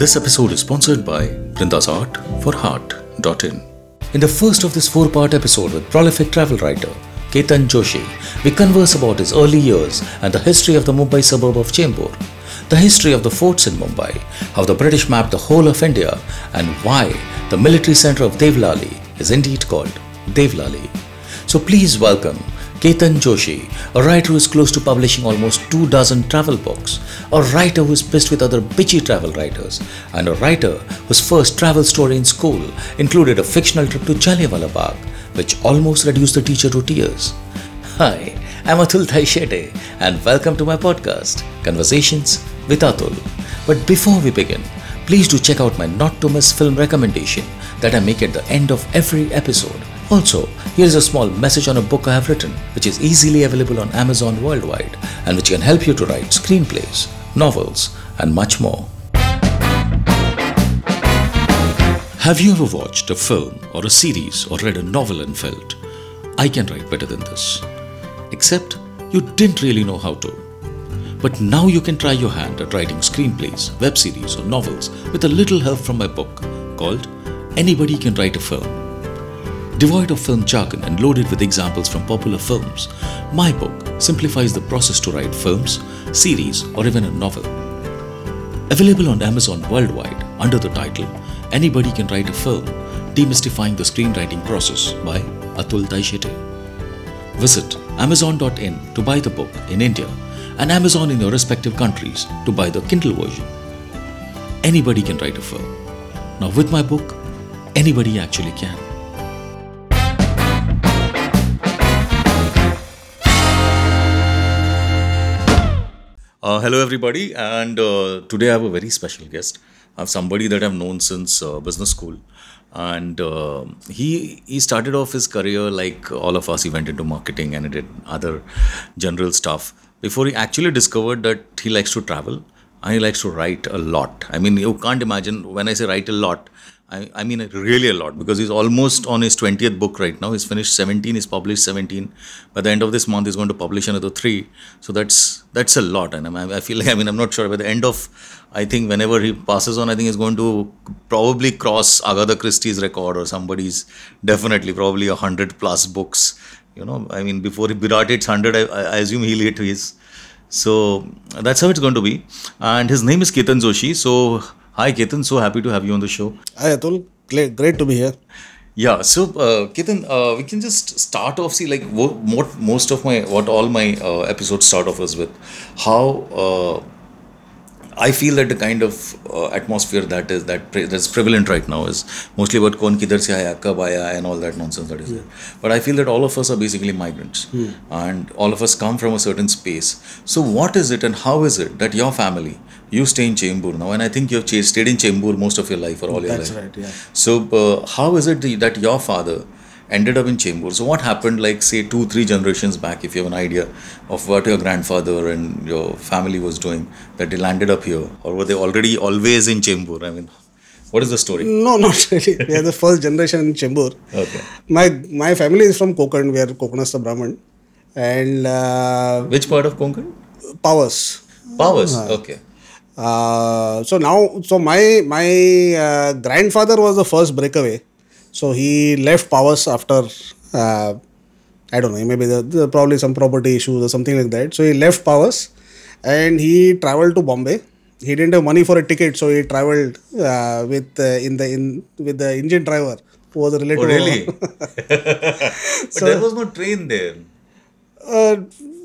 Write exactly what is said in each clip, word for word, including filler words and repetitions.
This episode is sponsored by Brindasart for heart dot in. In the first of this four-part episode with prolific travel writer Ketan Joshi, we converse about his early years and the history of the Mumbai suburb of Chembur, the history of the forts in Mumbai, how the British mapped the whole of India, and why the military centre of Deolali is indeed called Deolali. So please welcome Ketan Joshi, a writer who is close to publishing almost two dozen travel books, a writer who is pissed with other bitchy travel writers, and a writer whose first travel story in school included a fictional trip to Jallianwala Bagh, which almost reduced the teacher to tears. Hi, I'm Atul Taishete, and welcome to my podcast, Conversations with Atul. But before we begin, please do check out my not-to-miss film recommendation that I make at the end of every episode. Also, here is a small message on a book I have written, which is easily available on Amazon worldwide and which can help you to write screenplays, novels, and much more. Have you ever watched a film or a series or read a novel and felt, I can write better than this? Except you didn't really know how to. But now you can try your hand at writing screenplays, web series, or novels with a little help from my book called Anybody Can Write a Film. Devoid of film jargon and loaded with examples from popular films, my book simplifies the process to write films, series, or even a novel. Available on Amazon worldwide under the title Anybody Can Write a Film, Demystifying the Screenwriting Process by Atul Taishete. Visit amazon dot in to buy the book in India and Amazon in your respective countries to buy the Kindle version. Anybody can write a film. Now with my book, anybody actually can. Uh, hello everybody, and uh, today I have a very special guest. I have somebody that I've known since uh, business school, and uh, he he started off his career like all of us. He went into marketing and he did other general stuff before he actually discovered that he likes to travel and he likes to write a lot. I mean, you can't imagine when I say write a lot, I, I mean really a lot, because he's almost on his twentieth book right now. He's finished seventeen, he's published seventeen. By the end of this month, he's going to publish another three. So that's that's a lot. And I, I feel like, I mean, I'm not sure. By the end of, I think whenever he passes on, I think he's going to probably cross Agatha Christie's record or somebody's, definitely, probably one hundred plus books. You know, I mean, before Birat hits one hundred, I, I assume he'll hit his. So that's how it's going to be. And his name is Ketan Joshi. So hi Ketan, so happy to have you on the show. Hi Atul, great to be here. Yeah, so uh, Ketan, uh, we can just start off, see like what most of my, what all my uh, episodes start off is with, how uh, I feel that the kind of uh, atmosphere that is that pre- that's prevalent right now is mostly about Kon Kidhar Se Aaya, Kab Aaya and all that nonsense that is yeah. there. But I feel that all of us are basically migrants yeah. and all of us come from a certain space. So what is it and how is it that your family, you stay in Chembur now, and I think you have stayed in Chembur most of your life or all your that's life. That's right, yeah. So uh, how is it that your father ended up in Chembur? So what happened, like say two, three generations back, if you have an idea of what your grandfather and your family was doing, that they landed up here, or were they already always in Chembur? I mean, what is the story? No, not really. We are the first generation in Chembur. Okay. My my family is from Konkan. We are Kokanastha Brahmin, and uh, which part of Konkan? Powers. Powers. Uh-huh. Okay. Uh, so now, so my my uh, grandfather was the first breakaway. So he left Powers after, uh, I don't know, maybe the, the, probably some property issues or something like that. So he left Powers and he travelled to Bombay. He didn't have money for a ticket, so he travelled uh, with uh, in the in with the engine driver who was a relative. Oh, really? But so, there was no train there. Uh,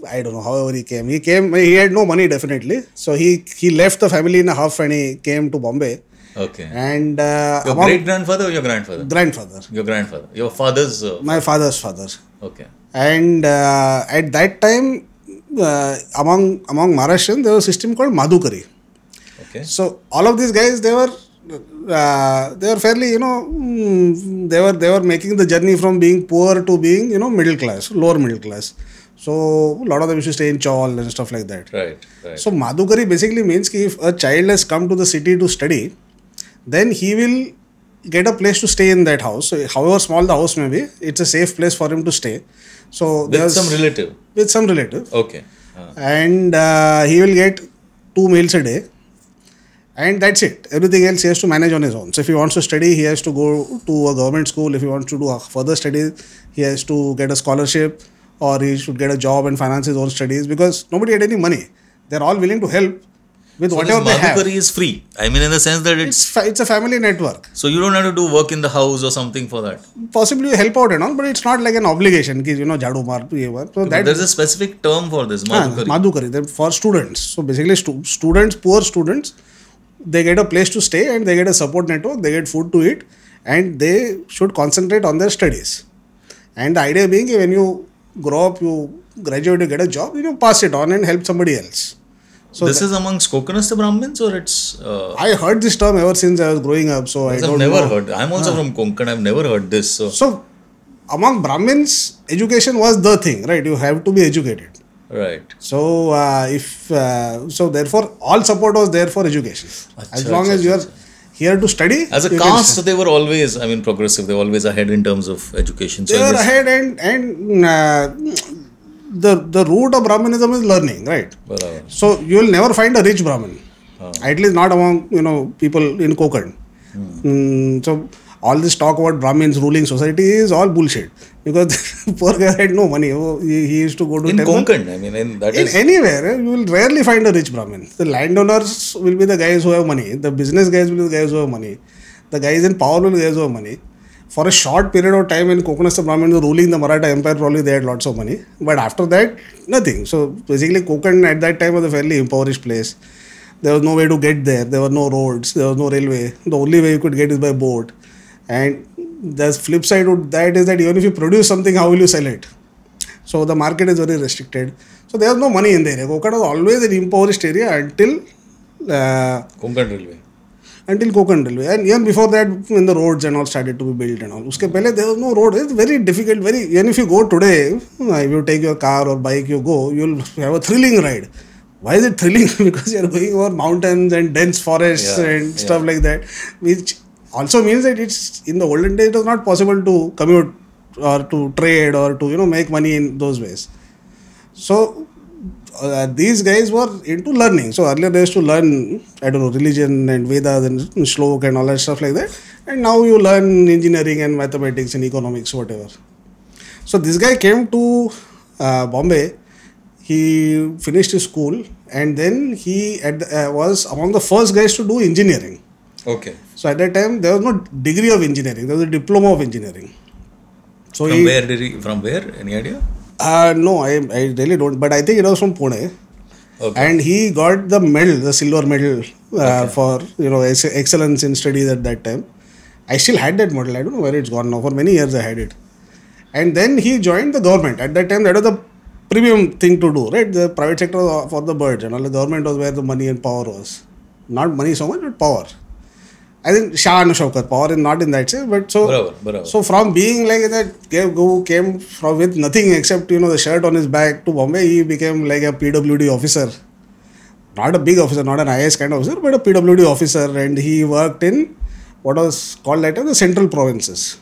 I don't know. However, he came. He came. He had no money, definitely. So he he left the family in a huff and he came to Bombay. Okay. And uh, your great grandfather or your grandfather? Grandfather. Your grandfather. Your father's. Uh, My father's father. Okay. And uh, at that time, uh, among among Maharashtrians, there was a system called Madhukari. Okay. So all of these guys, they were uh, they were fairly, you know, they were they were making the journey from being poor to being, you know, middle class, lower middle class. So a lot of them used to stay in chawl and stuff like that. Right. Right. So Madhukari basically means ki if a child has come to the city to study, then he will get a place to stay in that house. So however small the house may be, it's a safe place for him to stay. So with some relative? With some relative. Okay. Uh-huh. And uh, he will get two meals a day. And that's it. Everything else he has to manage on his own. So if he wants to study, he has to go to a government school. If he wants to do further studies, he has to get a scholarship, or he should get a job and finance his own studies, because nobody had any money. They're all willing to help with so whatever they have. Madhukari is free. I mean, in the sense that it's... It's, fa- it's a family network. So you don't have to do work in the house or something for that. Possibly help out and all, but it's not like an obligation. Ki, you know, jadu mar, ye mar. So that, there's a specific term for this, Madhukari. Ah, Madhukari, for students. So basically, stu- students, poor students, they get a place to stay and they get a support network, they get food to eat, and they should concentrate on their studies. And the idea being, when you grow up, you graduate, you get a job, you know, pass it on and help somebody else. So this is amongst Kokanastha Brahmins, or it's... Uh, I heard this term ever since I was growing up, so I don't I've never know. heard. I'm also ah. from Konkan, I've never heard this. So. so, among Brahmins, education was the thing, right? You have to be educated. Right. So, uh, if uh, so, therefore, all support was there for education. Achha, as long achha, as you are here to study. As a caste, they were always, I mean, progressive. They were always ahead in terms of education. So they were ahead, and and uh, the the root of Brahmanism is learning, right? Well, so you will never find a rich Brahmin, oh. at least not among you know people in Konkan. Hmm. Mm, so all this talk about Brahmins ruling society is all bullshit. Because the poor guy had no money. Oh, he, he used to go to... In temple. Konkan, I mean, in that in is... anywhere, you will rarely find a rich Brahmin. The landowners will be the guys who have money. The business guys will be the guys who have money. The guys in power will be the guys who have money. For a short period of time, when Kokanastha Brahmins were ruling the Maratha Empire, probably they had lots of money. But after that, nothing. So, basically, Konkan at that time was a fairly impoverished place. There was no way to get there. There were no roads. There was no railway. The only way you could get is by boat. And... the flip side of that is that even if you produce something, how will you sell it? So the market is very restricted. So there was no money in the area. Konkan was always an impoverished area until uh, Konkan Railway. Until Konkan Railway, and even before that, when the roads and all started to be built and all. Uske pehle there was no road. It's very difficult. Very even if you go today, if you take your car or bike, you go, you'll have a thrilling ride. Why is it thrilling? Because you are going over mountains and dense forests yeah, and yeah. stuff like that, which also means that it's in the olden days it was not possible to commute or to trade or to you know make money in those ways. So uh, these guys were into learning. So earlier they used to learn I don't know religion and Vedas and shlok and all that stuff like that. And now you learn engineering and mathematics and economics whatever. So this guy came to uh, Bombay. He finished his school and then he at the, uh, was among the first guys to do engineering. Okay. So at that time there was no degree of engineering. There was a diploma of engineering. So from he, where did he? From where? Any idea? Uh, no, I I really don't. But I think it was from Pune. Okay. And he got the medal, the silver medal uh, okay. for you know ex- excellence in studies at that time. I still had that medal. I don't know where it's gone now. For many years I had it. And then he joined the government. At that time that was the premium thing to do, right? The private sector was for the birds, and all the government was where the money and power was. Not money so much, but power. I think Shah and Shaukat, power is not in that sense, but so bravo, bravo. So from being like that, who came from with nothing except you know the shirt on his back to Bombay, he became like a P W D officer, not a big officer, not an I A S kind of officer, but a P W D officer, and he worked in what was called later the Central Provinces,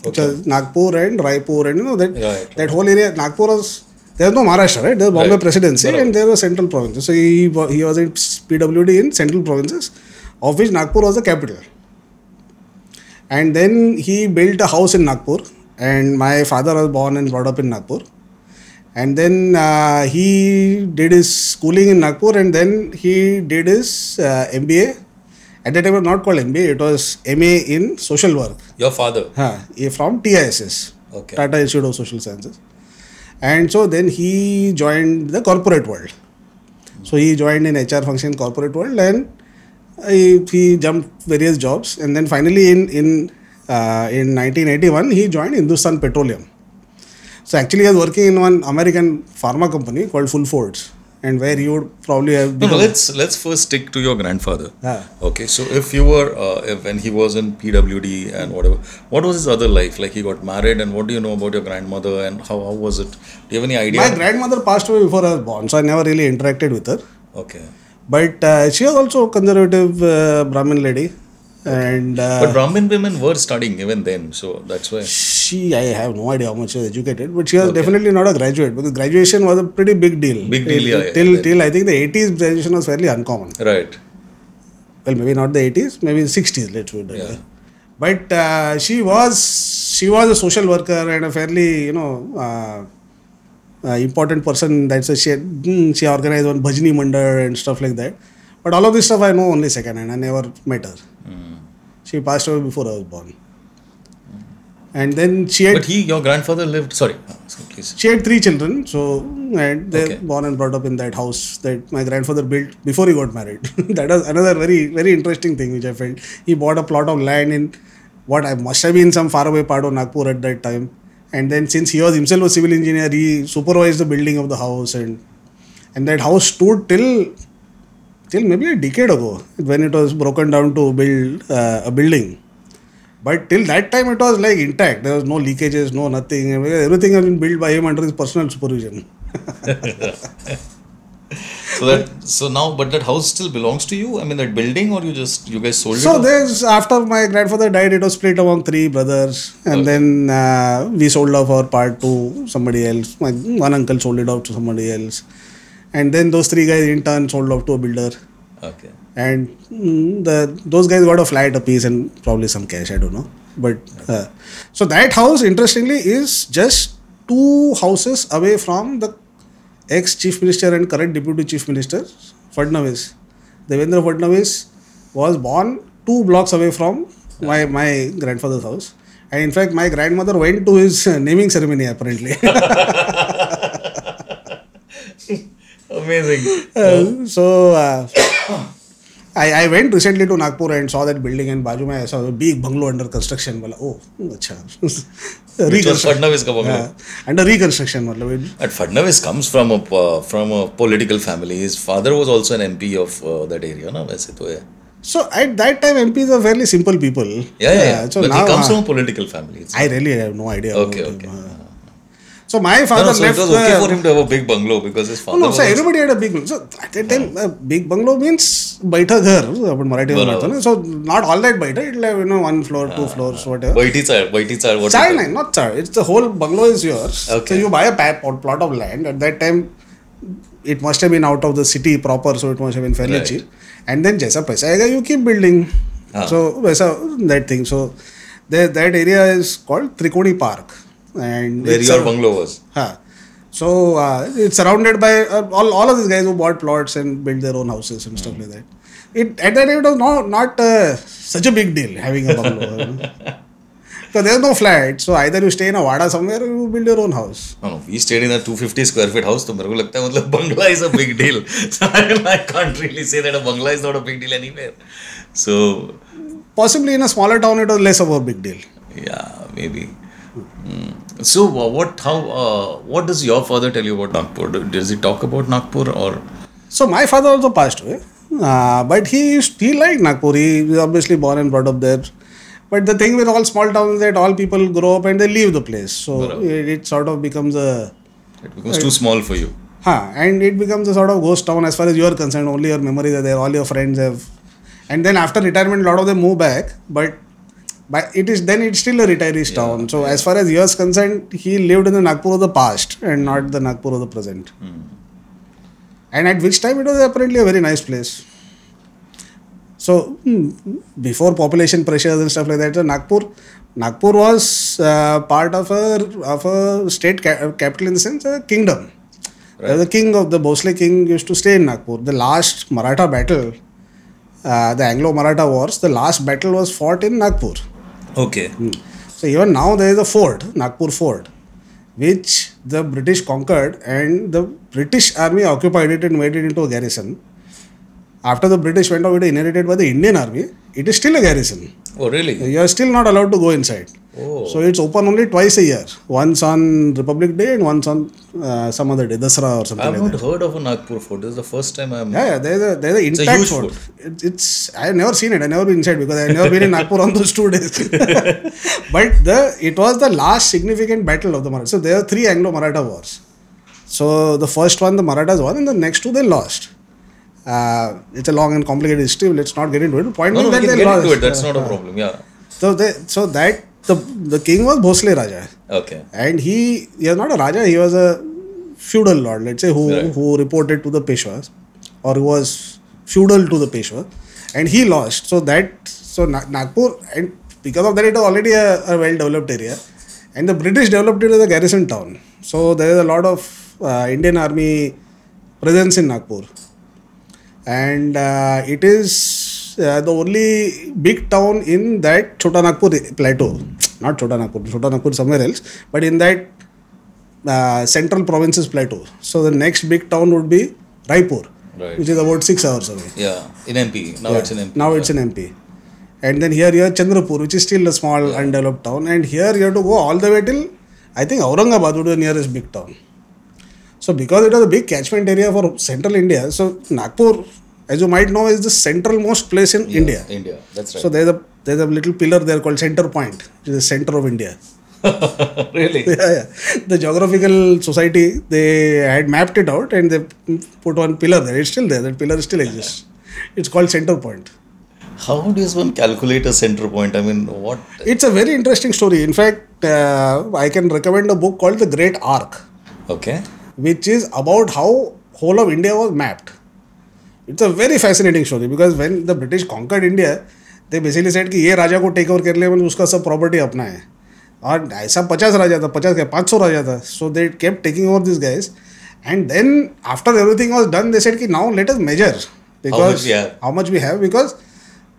okay. which was Nagpur and Raipur, and you know that right. that whole area. Nagpur was there was no Maharashtra, right? There was Bombay right. Presidency, bravo. And there were Central Provinces. So he he was in P W D in Central Provinces. Of which Nagpur was the capital. And then he built a house in Nagpur. And my father was born and brought up in Nagpur. And then uh, he did his schooling in Nagpur. And then he did his uh, M B A. At that time it was not called M B A. It was M A in social work. Your father? Ha, from T I S S. Okay. Tata Institute of Social Sciences. And so then he joined the corporate world. So he joined in H R function corporate world. And He, he jumped various jobs and then finally in in uh, in nineteen eighty-one he joined Hindustan Petroleum. So actually he was working in one American pharma company called Full Forts, and where he would probably have been. No, let's let's first stick to your grandfather. Yeah. Okay, so if you were uh, if, when he was in P W D and whatever, what was his other life like? He got married, and what do you know about your grandmother and how, how was it? Do you have any idea? My grandmother passed away before I was born, so I never really interacted with her. Okay. But uh, she was also a conservative uh, Brahmin lady, okay. and uh, but Brahmin women were studying even then, so that's why she. I have no idea how much she was educated, but she was okay. definitely not a graduate because graduation was a pretty big deal. Big deal, it, yeah. Till yeah, till I think the eighties graduation was fairly uncommon. Right. well, maybe not the eighties, maybe the sixties, let's put it. Yeah. But uh, she was she was a social worker and a fairly, you know, uh, uh, important person. That's a, she, had, she organized one Bhajni Mandal and stuff like that. But all of this stuff I know only secondhand. I never met her. Mm. She passed away before I was born. And then she had... But he, your grandfather lived... Sorry. Please. She had three children. So, and they okay. born and brought up in that house that my grandfather built before he got married. That was another very, very interesting thing which I felt. He bought a plot of land in what I must have been some faraway part of Nagpur at that time. And then since he was himself a civil engineer, he supervised the building of the house. And, and that house stood till, till maybe a decade ago when it was broken down to build uh, a building. But till that time, it was like intact. There was no leakages, no nothing. Everything has been built by him under his personal supervision. so that so now, but that house still belongs to you? I mean, that building, or you just, you guys sold it? So there's, after my grandfather died, it was split among three brothers. And okay. then uh, we sold off our part to somebody else. My one uncle sold it off to somebody else. And then those three guys in turn sold off to a builder. Okay. And the those guys got a flat apiece and probably some cash, I don't know. But uh, so that house, interestingly, is just two houses away from the ex-chief minister and current deputy chief minister, Fadnavis. Devendra Fadnavis was born two blocks away from my, my grandfather's house. And in fact, my grandmother went to his naming ceremony, apparently. Amazing. Uh, so... Uh, I, I went recently to Nagpur and saw that building, and Baju mein I saw a big bungalow under construction. Bala, oh, acha. Which was Fadnavis ka bungalow. Under reconstruction. But Fadnavis comes from a, uh, from a political family. His father was also an M P of uh, that area. Na? So at that time, M Ps are fairly simple people. Yeah, yeah. yeah. So but now, he comes uh, from a political family. I really have no idea. Okay, about okay. Him, uh, So my father no, no, so left. It was okay uh, for him to have a big bungalow because his father. No, no was so everybody had a big bungalow. So at that time, yeah. a big bungalow means baitha ghar. Marathi so not all that baitha. It'll have you know one floor, ah, two floors, whatever. Baiti char, baiti char, whatever. Char nahi, not char. It's the whole bungalow is yours. Okay. So you buy a pap or plot of land. At that time, it must have been out of the city proper, so it must have been fairly right. cheap. And then jaisa paisa aayega, you keep building. Ah. So vaisa that thing. So there, that area is called Trikoni Park. And where your bungalow was. Huh. So, uh, it's surrounded by uh, all, all of these guys who bought plots and built their own houses and mm. stuff like that. It At that time, it was not, not uh, such a big deal having a bungalow. So, there's no flat. So, either you stay in a vada somewhere or you build your own house. No, no. We stayed in a two hundred fifty square feet house. So, I think that bungalow is a big deal. So, I can't really say that a bungalow is not a big deal anywhere. So, possibly in a smaller town, it was less of a big deal. Yeah, maybe. Mm. So, uh, what? How? Uh, what does your father tell you about Nagpur? Does he talk about Nagpur or? So my father also passed away, uh, but he he liked Nagpur. He was obviously born and brought up there. But the thing with all small towns is that all people grow up and they leave the place. So it, it sort of becomes a. It becomes uh, too small for you. Huh, and it becomes a sort of ghost town as far as you are concerned. Only your memories are there. All your friends have, and then after retirement, a lot of them move back, but. But it is then it's still a retiree's yeah, town. So yeah. as far as he was concerned, he lived in the Nagpur of the past and not the Nagpur of the present. Mm. And at which time it was apparently a very nice place. So before population pressures and stuff like that, so Nagpur, Nagpur was uh, part of a of a state ca- capital in the sense a kingdom. Right. The king of the Bhosle king used to stay in Nagpur. The last Maratha battle, uh, the Anglo-Maratha Wars, the last battle was fought in Nagpur. Okay. Mm. So even now there is a fort, Nagpur Fort, which the British conquered and the British army occupied it and made it into a garrison. After the British went off, it was inherited by the Indian army. It is still a garrison. Oh, really? You are still not allowed to go inside. Oh. So it's open only twice a year. Once on Republic Day and once on uh, some other day, Dasara or something like that. I have not heard of a Nagpur fort. This is the first time I am... Yeah, yeah, there's a, there's an intact it's a huge fort. fort. It's, it's, I have never seen it. I have never been inside because I have never been in Nagpur on those two days. But the it was the last significant battle of the Maratha. So there are three Anglo-Maratha wars. So the first one, the Marathas won, and the next two, they lost. Uh, it's a long and complicated history. Let's not get into it. Point no, no, that we can get lost. into it. That's uh, not a problem. Yeah. So, they, so that the the king was Bhosle Raja. Okay. And he he was not a Raja. He was a feudal lord. Let's say who right. who reported to the Peshwas, or who was feudal to the Peshwas, and he lost. So that so Nagpur, and because of that, it was already a, a well-developed area, and the British developed it as a garrison town. So there is a lot of uh, Indian Army presence in Nagpur, and uh, it is uh, the only big town in that Chotanagpur plateau. Not Chotanagpur, Chotanagpur somewhere else, but in that uh, Central Provinces plateau. So the next big town would be Raipur, right, which is about six hours away. Yeah, in M P. Now yeah. it's in M P. Now yeah. it's in M P. And then here you have Chandrapur, which is still a small yeah. undeveloped town. And here you have to go all the way till, I think, Aurangabad would be the nearest big town. So because it was a big catchment area for central India, so Nagpur, as you might know, is the centralmost place in yeah, India. India, that's right. So there's a there's a little pillar there called Center Point, which is the center of India. Really? Yeah, yeah. The Geographical Society, they had mapped it out and they put one pillar there. It's still there. That pillar still exists. It's called Center Point. How does one calculate a center point? I mean, what? It's a very interesting story. In fact, uh, I can recommend a book called The Great Arc. Okay. Which is about how whole of India was mapped. It's a very fascinating story because when the British conquered India, they basically said कि ये राजा को take over कर लिया मतलब उसका सब property अपना है और ऐसा पचास राजा था पचास क्या पाँच सौ राजा था. So they kept taking over these guys, and then after everything was done, they said कि now let us measure because how much, how much we have, because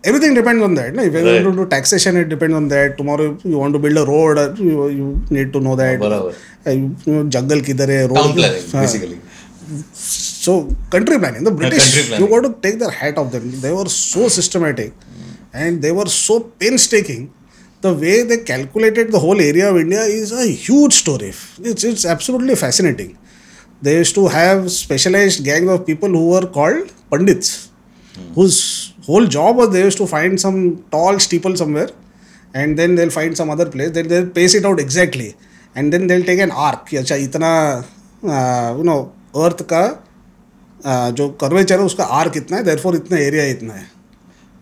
everything depends on that. No? If you right. want to do taxation, it depends on that. Tomorrow you want to build a road, or you, you need to know that. Uh, you, you know, jungle kidhar hai, road. Town planning, uh, basically. So country planning. The British, yeah, planning. You got to take their hat off them. They were so systematic, mm. and they were so painstaking. The way they calculated the whole area of India is a huge story. It's it's absolutely fascinating. They used to have specialized gang of people who were called Pandits, mm. whose whole job was they used to find some tall steeple somewhere, and then they'll find some other place, then they'll pace it out exactly, and then they'll take an arc. Achha, itna, uh, you know, earth ka uh, jo curvature hai, uska arc itna hai, therefore itna area itna hai.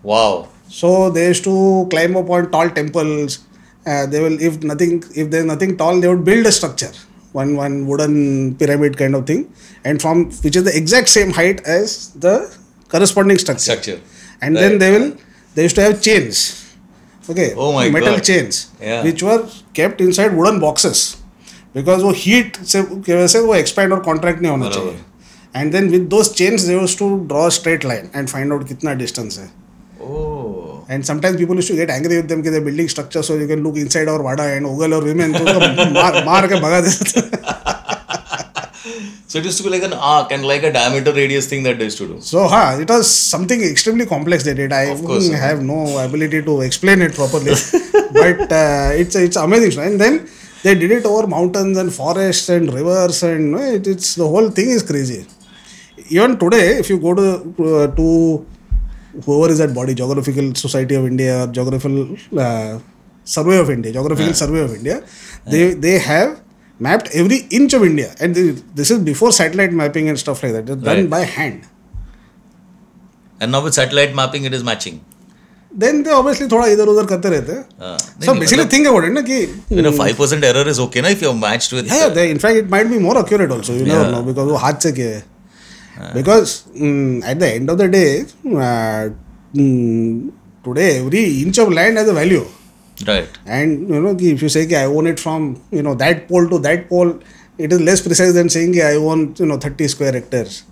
Wow. So they used to climb up on tall temples. Uh, they will, if nothing, if there's nothing tall, they would build a structure, one one wooden pyramid kind of thing, and from which is the exact same height as the corresponding structure. structure. And right. then they will, they used to have chains, okay, oh my metal God. chains, yeah. which were kept inside wooden boxes because वो heat से वैसे वो expand और contract नहीं होना चाहिए. And then with those chains they used to draw a straight line and find out कितना distance है. Oh. And sometimes people used to get angry with them because they're building structure so you can look inside और वाड़ा and ogle और women तो मार मार के भगा देते. So it used to be like an arc and like a diameter radius thing that they used to do. So ha, it was something extremely complex they did. I of course, have yeah. no ability to explain it properly. But uh, it's it's amazing. And then they did it over mountains and forests and rivers, and it, it's the whole thing is crazy. Even today, if you go to uh, to whoever is that body, Geographical Society of India, or Geographical uh, Survey of India, Geographical yeah. Survey of India, yeah. they they have mapped every inch of India, and this is before satellite mapping and stuff like that. It's right. done by hand. And now with satellite mapping, it is matching. Then they obviously thoda idhar udhar karte rehte hain. Ah, so basically think about it, na ki you know five percent error is okay na if you are matched with. Yeah, the, in fact it might be more accurate also. You yeah. never know because wo haath se kiya hai. Ah. Because um, at the end of the day, uh, um, today every inch of land has a value. Right. And you know, if you say I own it from you know that pole to that pole, it is less precise than saying I own you know thirty square hectares,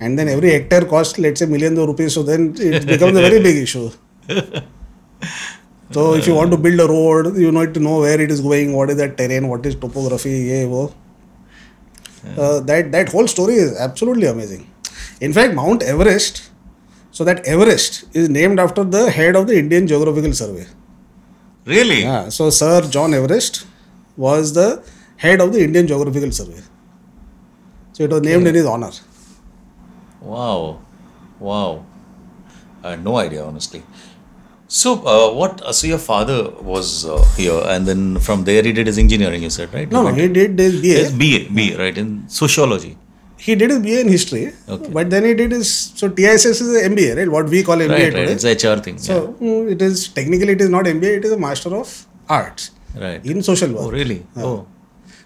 and then every hectare costs let's say millions of rupees. So then it becomes a very big issue. So if you want to build a road, you need to know where it is going, what is that terrain, what is topography, ye wo. Uh, that that whole story is absolutely amazing. In fact, Mount Everest, so that Everest is named after the head of the Indian Geographical Survey. Really? Yeah. So Sir John Everest was the head of the Indian Geographical Survey. So it was named yeah. in his honor. Wow. Wow. I had no idea, honestly. So uh, what? So your father was uh, here, and then from there he did his engineering, you said, right? No, no, he did his B A. His B A, B A, right, in sociology. He did his B A in history, okay. but then he did his, so T I S S is an M B A, right? What we call M B A right, today. Right, it's an H R thing. So yeah. it is, technically it is not M B A, it is a Master of Arts right. in Social Work. Oh, really? Yeah. Oh.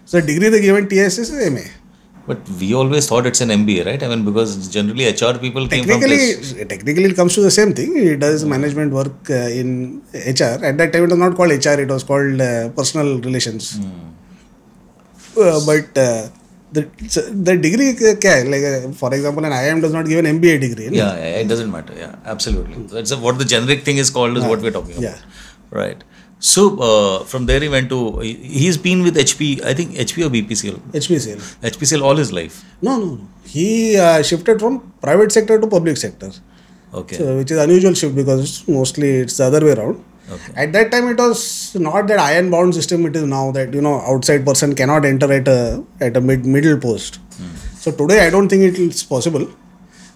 So the degree they gave in T I S S is M A. But we always thought it's an M B A, right? I mean, because generally H R people came from this. Technically, it comes to the same thing. It does management work uh, in H R. At that time, it was not called H R. It was called uh, personal relations. Hmm. Uh, but uh, the the degree, like uh, for example, an I I M does not give an M B A degree. Right? Yeah, yeah, it doesn't matter. Yeah, absolutely. Hmm. So it's a, what the generic thing is called is uh, what we're talking about. Yeah. Right. So, uh, from there he went to, he's been with H P, I think H P or B P C L? H P C L. H P C L all his life? No, no, no. He uh, shifted from private sector to public sector. Okay. So, which is unusual shift because mostly it's the other way around. Okay. At that time it was not that iron bound system it is now that, you know, outside person cannot enter at a, at a mid, middle post. Hmm. So, today I don't think it's possible.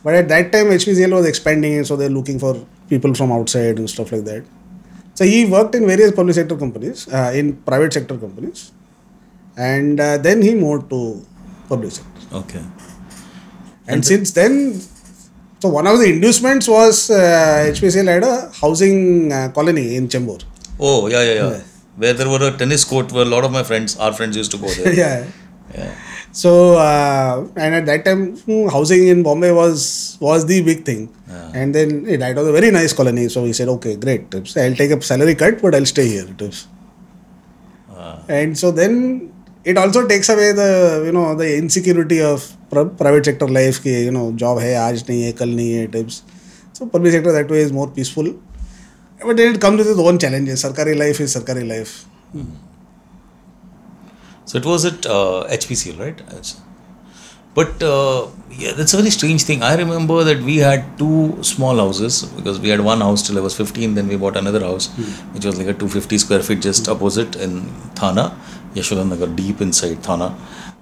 But at that time H P C L was expanding, so they're looking for people from outside and stuff like that. So, he worked in various public sector companies, uh, in private sector companies, and uh, then he moved to public sector. Okay. And, and since then, so one of the inducements was uh, H P C L had a housing uh, colony in Chembur. Oh, yeah, yeah, yeah, yeah. Where there were a tennis court where a lot of my friends, our friends used to go there. Yeah. Yeah. So, uh, and at that time, housing in Bombay was was the big thing. Yeah. And then it, it was a very nice colony. So, we said, okay, great. I'll take a salary cut, but I'll stay here. Uh. And so, then it also takes away the, you know, the insecurity of private sector life. Ki, you know, job hai, aaj nahi hai, kal nahi hai, tips. So, public sector that way is more peaceful. But then it comes with its own challenges. Sarkari life is Sarkari life. Mm. So it was at uh, H P C L, right? But uh, yeah, that's a very strange thing. I remember that we had two small houses because we had one house till I was fifteen. Then we bought another house, mm. which was like a two hundred fifty square feet just mm. opposite in Thana, Yashodhanagar, deep inside Thana.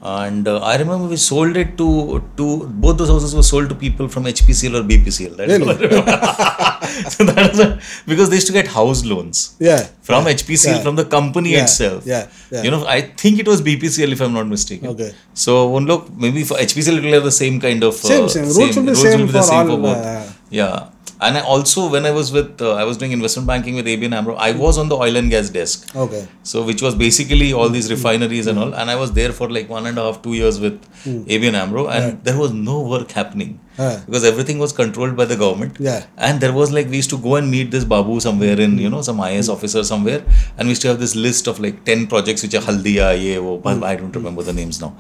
And uh, I remember we sold it to, to, both those houses were sold to people from H P C L or B P C L. That's really? What I remember. So that was a, because they used to get house loans. Yeah. From yeah, H P C L, yeah, from the company yeah, itself. Yeah, yeah. You know, I think it was B P C L if I'm not mistaken. Okay. So, one look, maybe for H P C L it will have the same kind of... Same, uh, same. Rules same, will be the same, will be the for, same all, for both. Uh, yeah. And I also, when I was with, uh, I was doing investment banking with A B N AMRO, I was on the oil and gas desk. Okay. So, which was basically all these refineries mm-hmm. and all. And I was there for like one and a half, two years with mm. A B N AMRO. And yeah. there was no work happening yeah. because everything was controlled by the government. Yeah. And there was like, we used to go and meet this Babu somewhere in, you know, some I A S mm. officer somewhere. And we used to have this list of like ten projects which are Haldia, ye, wo, mm. I don't remember the names now.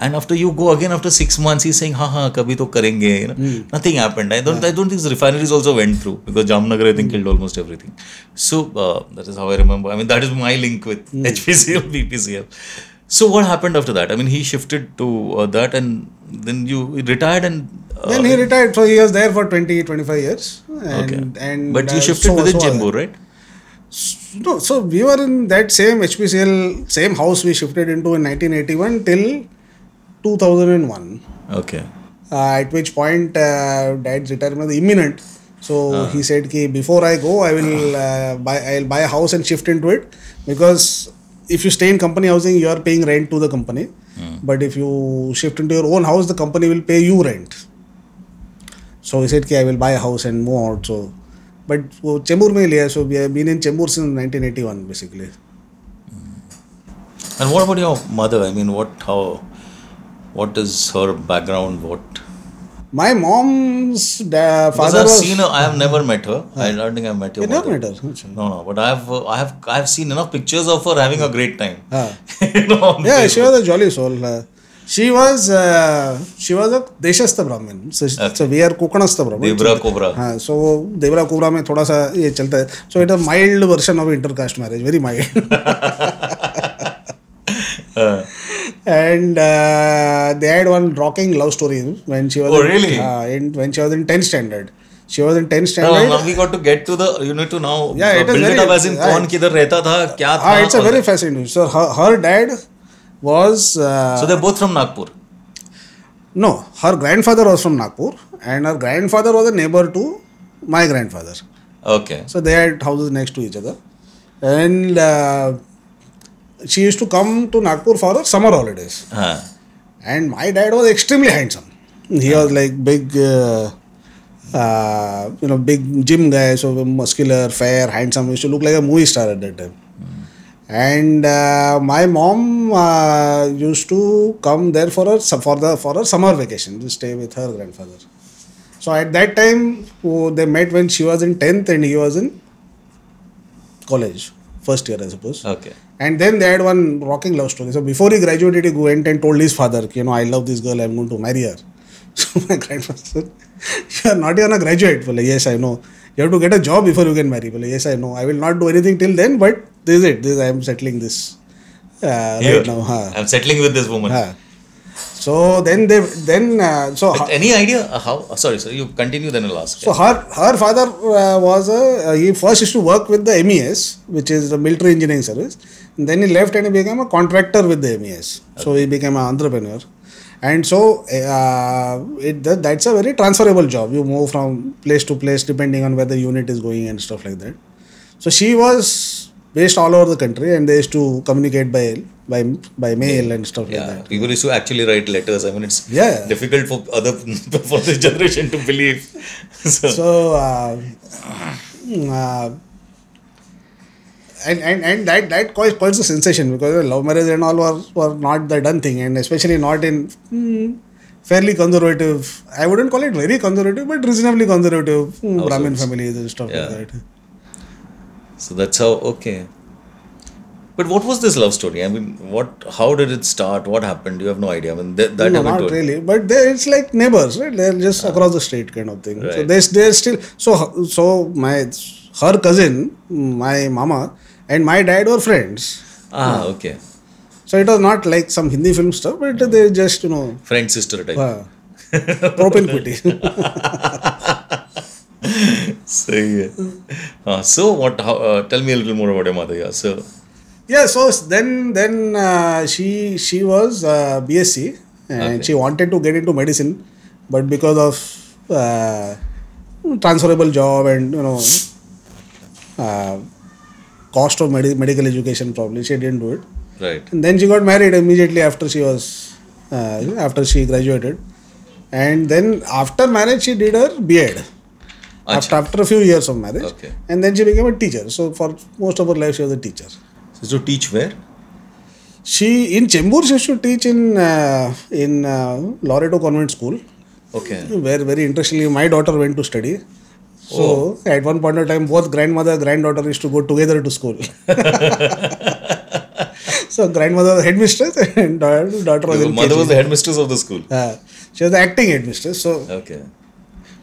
And after you go again, after six months, he's saying, ha ha, kabhi to karenge. You know? mm. Nothing happened. I don't, yeah. I don't think the refineries also also went through because Jamnagar I think killed almost everything. So uh, that is how I remember. I mean, that is my link with mm. H P C L, B P C L. So what happened after that? I mean, he shifted to uh, that and then you retired and... Uh, then he retired. So he was there for twenty, twenty-five years. And, okay. And, but uh, you shifted so, within so Chembur, right? No, so we were in that same H P C L, same house we shifted into in nineteen eighty-one till two thousand one. Okay. Uh, at which point uh, dad's retirement was imminent. So uh-huh. he said, ki, before I go, I will uh, buy. I'll buy a house and shift into it because if you stay in company housing, you are paying rent to the company. Mm. But if you shift into your own house, the company will pay you rent. So he said, ki, I will buy a house and move out. So, but wo Chembur mein liya. So we have been in Chembur since nineteen eighty-one, basically. Mm. And what about your mother? I mean, what? How? What is her background? What? My mom's da- father I've was... seen her, I have never met her. Huh? I don't think I've met her. You never met her? No, no. But I've uh, I have I have seen enough pictures of her having a great time. Huh. You know, yeah, she was a jolly soul. Uh, she was uh, she was a Deshastha Brahmin. So, okay. So we are Kokanastha Brahmin. Debra Cobra. Uh, so Debra Cobra mein thoda sa ye chalta hai. So it's a mild version of intercaste marriage. Very mild. Uh. And uh, they had one rocking love story when she was oh, in, really? uh, in when she was in tenth standard. She was in tenth standard. No, now we got to get to the, you need to now yeah, it build very, it up as in uh, kaun kidhar rehta tha, kya tha. Uh, it's a very fascinating. So her, her dad was... Uh, so they're both from Nagpur? No, her grandfather was from Nagpur and her grandfather was a neighbor to my grandfather. Okay. So they had houses next to each other. And... Uh, she used to come to Nagpur for her summer holidays. Huh. And my dad was extremely handsome. He huh. was like big, uh, uh, you know, big gym guy, so muscular, fair, handsome. He used to look like a movie star at that time. Hmm. And uh, my mom uh, used to come there for her for the for her summer vacation to stay with her grandfather. So at that time, oh, they met when she was in tenth and he was in college, first year I suppose. Okay. And then they had one rocking love story. So before he graduated, he went and told his father, you know, I love this girl, I'm going to marry her. So my grandfather said, you are not even a graduate. Well, yes, I know. You have to get a job before you can marry. Well, yes, I know. I will not do anything till then, but this is it. This I am settling this uh, right now. Huh. I am settling with this woman. Huh. So then they then uh, so her, any idea how? Sorry, so you continue. Then I'll ask. So her her father uh, was a uh, he first used to work with the M E S, which is the Military Engineering Service. And then he left and he became a contractor with the M E S. Okay. So he became an entrepreneur. And so, uh, it, that, that's a very transferable job. You move from place to place depending on where the unit is going and stuff like that. So, she was based all over the country and they used to communicate by by by mail yeah. and stuff yeah. like that. People used to actually write letters. I mean, it's yeah. difficult for other for this generation to believe. so, so uh, uh, And, and and that that caused, caused a sensation because love marriage and all were, were not the done thing, and especially not in hmm, fairly conservative, I wouldn't call it very conservative, but reasonably conservative hmm, Brahmin families and stuff yeah. like that. So that's how, okay. But what was this love story? I mean, what? How did it start? What happened? You have no idea. I mean, that, that no, not really. It. But they, it's like neighbors, right? They're just ah. across the street kind of thing. Right. So they they're still, so, so my, her cousin, my mama, and my dad were friends. Ah, yeah. Okay. So it was not like some Hindi film stuff, but no. they just, you know. Friend sister type. Uh, propinquity. So, yeah. uh, so what, how, uh, tell me a little more about your mother. Yeah. So, yeah, so then then uh, she she was uh, B Sc and okay. she wanted to get into medicine, but because of uh, transferable job and, you know, uh, cost of med medical education probably, she didn't do it. Right. And then she got married immediately after she was, uh, after she graduated. And then after marriage, she did her B Ed. After, after a few years of marriage. Okay. And then she became a teacher. So for most of her life, she was a teacher. So to teach where? She, in Chembur, she used to teach in uh, in uh, Loreto Convent School. Okay. Where very interestingly, my daughter went to study. So, oh. at one point of time, both grandmother and granddaughter used to go together to school. So, grandmother was headmistress and daughter, daughter was in mother K G. Was the headmistress of the school. Uh, she was the acting headmistress. So. Okay.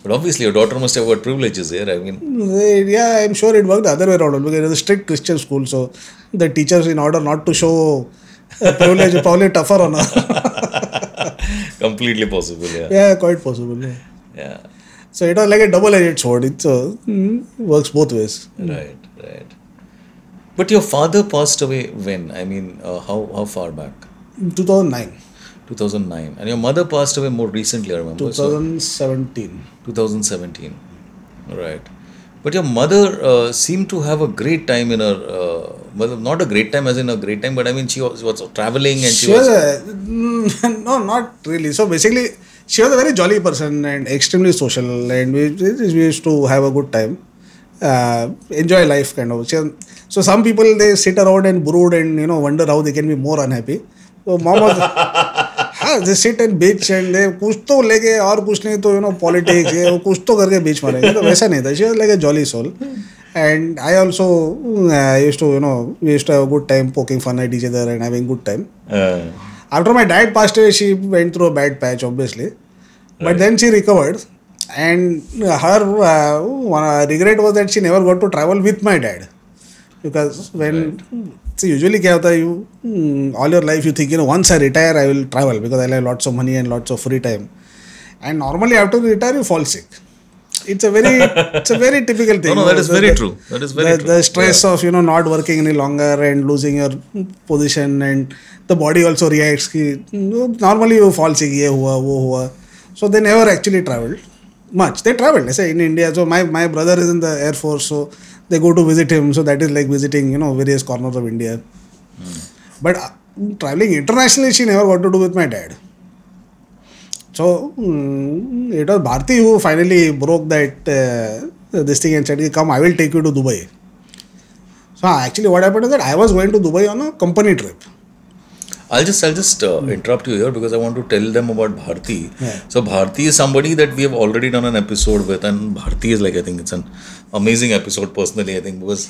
But obviously, your daughter must have got privileges here. I mean, yeah, I'm sure it worked the other way around because it was a strict Christian school. So, the teachers, in order not to show privilege, were probably tougher on her. Completely possible, yeah. Yeah, quite possible. Yeah. yeah. So, it was like a double-edged sword. It uh, works both ways. Right, right. But your father passed away when? I mean, uh, how, how far back? two thousand nine. two thousand nine. And your mother passed away more recently, I remember. twenty seventeen. So, twenty seventeen. Right. But your mother uh, seemed to have a great time in her... Uh, well, not a great time as in a great time, but I mean, she was, was traveling and she, she was... was a, no, not really. So, basically, she was a very jolly person and extremely social. And we, we used to have a good time. Uh, enjoy life, kind of. She, so, some people, they sit around and brood and, you know, wonder how they can be more unhappy. So, mom was... हाँ, they sit and bitch and they कुछ तो लेके और कुछ नहीं तो you know politics ये वो कुछ तो करके bitch मारेंगे तो वैसा नहीं था. She was like a jolly soul and I also uh, used to you know we used to have a good time poking fun at each other and having good time. Uh. After my dad passed away, she went through a bad patch obviously, but right. then she recovered and her uh, one regret was that she never got to travel with my dad because when. Right. So usually क्या होता है you all your life you think you know once I retire I will travel because I'll have lots of money and lots of free time and normally after you retire you fall sick. It's a very it's a very typical thing. No, no, that is the, very the, true. That is very the, true. The stress yeah. of you know not working any longer and losing your position and the body also reacts. You know, normally you fall sick. ये हुआ वो हुआ. So they never actually traveled much. They traveled. I say in India. So my my brother is in the Air Force. So they go to visit him, so that is like visiting, you know, various corners of India. Mm. But uh, traveling internationally, she never got to do with my dad. So um, it was Bharti who finally broke that uh, this thing and said, "Come, I will take you to Dubai." So actually what happened is that I was going to Dubai on a company trip. I'll just I'll just uh, mm. interrupt you here because I want to tell them about Bharti. Yeah. So Bharti is somebody that we have already done an episode with, and Bharti is like, I think it's an amazing episode personally, I think, because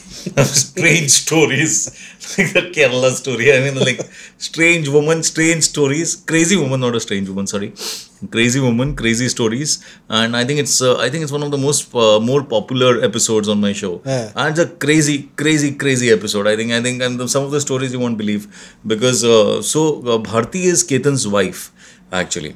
strange stories, like the Kerala story. I mean, like strange woman, strange stories, crazy woman, not a strange woman, sorry. Crazy woman, crazy stories, and I think it's uh, I think it's one of the most uh, more popular episodes on my show. Yeah. And it's a crazy, crazy, crazy episode. I think I think and the, some of the stories you won't believe, because uh, so uh, Bharti is Ketan's wife actually,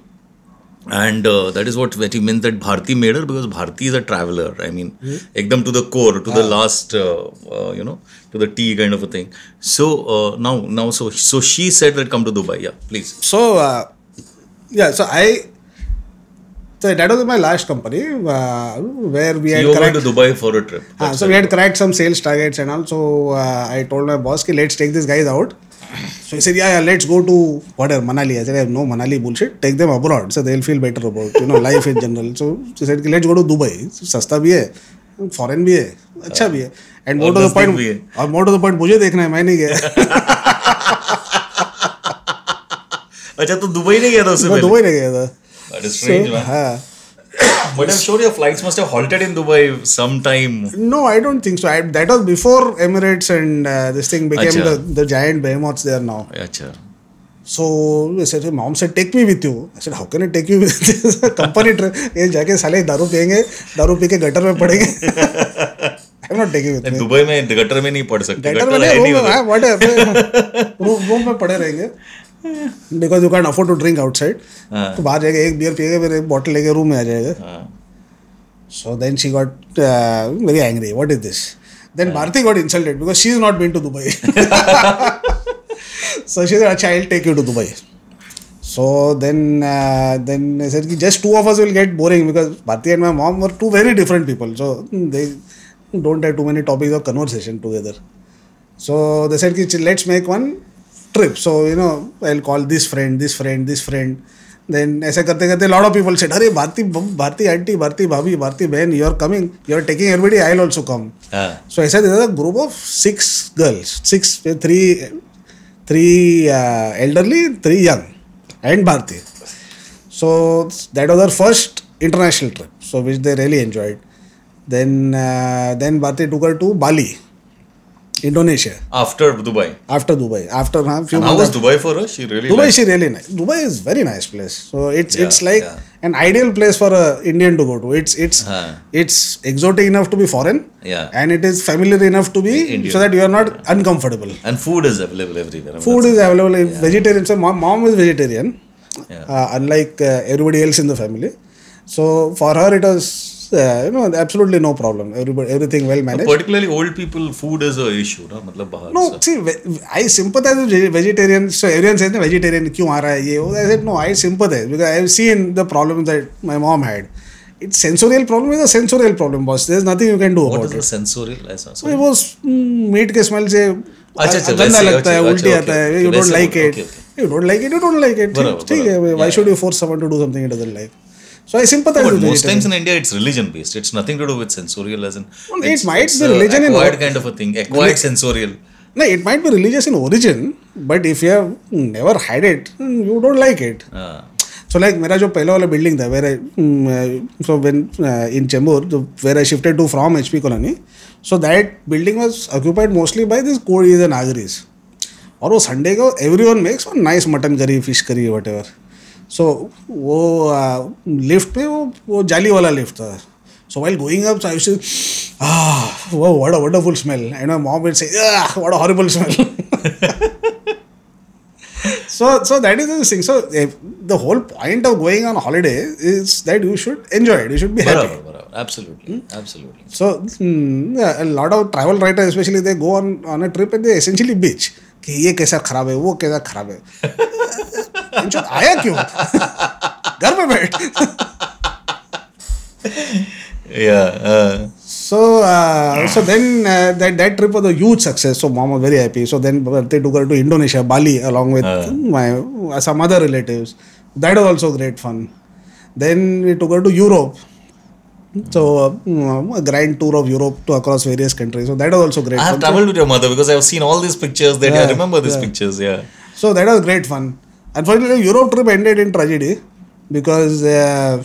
and uh, that is what it means that Bharti made her, because Bharti is a traveler. I mean, mm-hmm. ekdam to the core, to ah. the last, uh, uh, you know, to the T kind of a thing. So uh, now now so so she said that come to Dubai, yeah, please. So uh, yeah, so I. So that was my last company uh, where we so had. You went to Dubai for a trip. Ah, so we had cracked some sales targets and all. So uh, I told my boss, ki, let's take these guys out. So he said, yeah, yeah, let's go to whatever, Manali. I said, I have no Manali bullshit. Take them abroad, so they'll feel better about, you know, life in general. So she said, ki, let's go to Dubai. So, sasta bhi hai, foreign bhi hai, acha bhi hai. And more to the point, or more to the point, mujhe dekhna hai, main nahi gaya. Acha, to Dubai nahi gaya tha usse pehle. Dubai nahi gaya tha. That is strange, so, man. Ha. But I'm sure your flights must have halted in Dubai sometime. No, I don't think so. I, that was before Emirates and uh, this thing became the, the giant behemoths there now. Achha. So I said, mom said, take me with you. I said, how can I take you with this company trip? ये जाके साले दारू पिएंगे, दारू P के gutter में पड़ेंगे. I'm not taking with me. Dubai में गटर में नहीं पड़ सकते. गटर में नहीं. हाँ, whatever. रूम रूम में पड़े रहेंगे. Because you can't afford to drink outside. Uh, तो बाहर जाएगा, एक beer पिएगा, फिर एक bottle लेके room में आ जाएगा. So then she got uh, very angry. What is this? Then uh, Bharti got insulted because she's not been to Dubai. So she said, "I'll take you to Dubai." So then, uh, then I said, just two of us will get boring because Bharti and my mom were two very different people. So they don't have too many topics of conversation together. So they said, let's make one trip. So, you know, I'll call this friend, this friend, this friend. Then, aise karte karte, a lot of people said, "Arey, Bharti, Bharti auntie, Bharti bhabhi, Bharti behan, you're coming. You're taking everybody. I'll also come." Uh. So, I said, there's a group of six girls, six, three, three uh, elderly, three young, and Bharti. So, that was our first international trip. So, which they really enjoyed. Then, uh, then Bharti took her to Bali, Indonesia. After Dubai. After Dubai. After a few and how was Dubai for her? She really Dubai, liked. she really nice. Dubai is very nice place. So it's yeah, it's like yeah. an ideal place for a Indian to go to. It's it's huh. it's exotic enough to be foreign. Yeah. And it is familiar enough to be Indian, so that you are not yeah. uncomfortable. And food is available everywhere. I mean, food is available. Yeah. Vegetarian. So mom, mom is vegetarian. Yeah. Uh, unlike uh, everybody else in the family. So for her it was. Uh, you know, absolutely no problem. Everybody, everything well managed. Uh, particularly old people, food is an issue. Na? Matlab no, see, ve- I sympathize with vegetarians. So everyone says, vegetarian, kyun aa raha hai, ye ho? I said, no, I sympathize because I have seen the problems that my mom had. It's sensorial problem is a sensorial problem, boss. There's nothing you can do what about it. What is the sensorial? So it was mm, meat ke smell se ganda lagta hai, ulti aata hai. You don't like it. You don't like it. You don't like it. Why should you force someone to do something he doesn't like? So I sympathize but with most times in India it's religion based. It's nothing to do with sensorial as in well, it might be religion in acquired kind of a thing. Acquired sensorial. No, it might be religious in origin, but if you have never had it, you don't like it. Ah. So like mera jo pehla wala building tha where I so when uh, in Chembur where I shifted to from H P colony, so that building was occupied mostly by these Kodis and Agris. And on Sunday everyone makes one nice mutton curry, fish curry, whatever. So वो lift पे वो वो जाली वाला lift था. So while going up, so I used to ah wow, what a wonderful smell, and my mom would say ah what a horrible smell. so so that is the thing. So the whole point of going on holiday is that you should enjoy it. You should be happy. Barabar, barabar. Absolutely, hmm? absolutely. So hmm, yeah, a lot of travel writers, especially, they go on on a trip and they essentially bitch कि ये कैसा खराब है, वो कैसा खराब है. आया क्यों घर में बैठ. Yeah. So uh, so then uh, that that trip was a huge success. So mom was very happy. So then they took her to Indonesia, Bali, along with uh. my uh, some other relatives. That was also great fun. Then we took her to Europe. So, uh, a grand tour of Europe to across various countries. So, that was also great. I have fun. Traveled with your mother because I have seen all these pictures. That yeah, I remember these yeah. pictures. Yeah. So, that was great fun. Unfortunately, Europe trip ended in tragedy because, uh,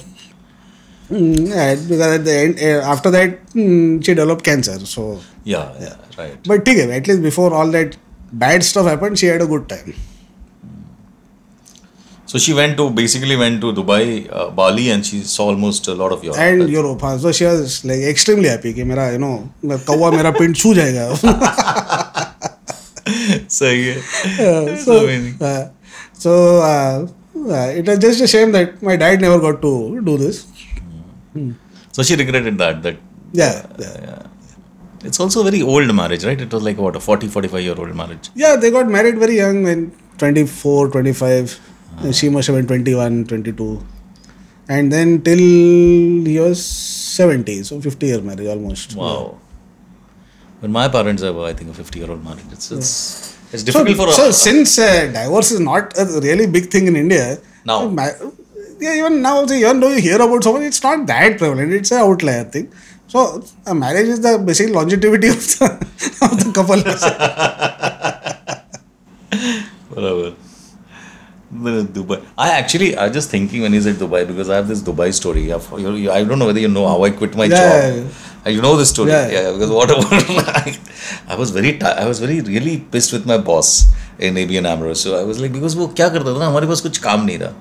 because at the end, uh, after that, um, she developed cancer. So, yeah, yeah, right. But at least before all that bad stuff happened, she had a good time. So she went to basically went to Dubai, uh, Bali, and she saw almost a lot of Europe. And Europe, so she was like extremely happy कि मेरा you know कौवा मेरा पिंड छू जाएगा. सही है. So uh, so uh, it was just a shame that my dad never got to do this. Hmm. So she regretted that. That yeah. Uh, yeah. yeah. It's also a very old marriage, right? It was like what a forty, forty-five year old marriage. Yeah, they got married very young, when twenty-four, twenty-five. Ah. She must have been twenty-one, twenty-two. And then till he was seventy, so fifty year marriage almost. Wow. But my parents have, I think, a fifty year old marriage. It's, it's, yeah. it's difficult so, for us. So, a, since uh, divorce is not a really big thing in India, now, yeah, even now, see, even though you hear about someone, it's not that prevalent, it's an outlier thing. So, a marriage is the basic longevity of the, of the couple. Whatever. Dubai. I actually, I was just thinking when he's at Dubai, because I have this Dubai story. I don't know whether you know how I quit my yeah, job. Yeah. You know this story. Yeah, yeah, yeah because whatever. I was very, I was very really pissed with my boss in A B N AMRO. So I was like, because वो क्या करता था ना, हमारे पास कुछ काम नहीं रहा.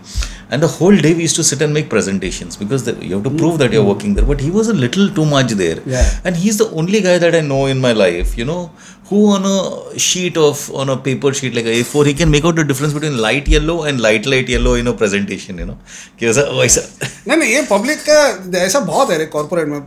And the whole day we used to sit and make presentations because the, you have to prove that you're working there. But he was a little too much there. Yeah. And he's the only guy that I know in my life, you know, who on a sheet of, on a paper sheet like A four, he can make out the difference between light yellow and light light yellow in a presentation, you know. No, no, ये public का ऐसा बहुत है रे corporate में.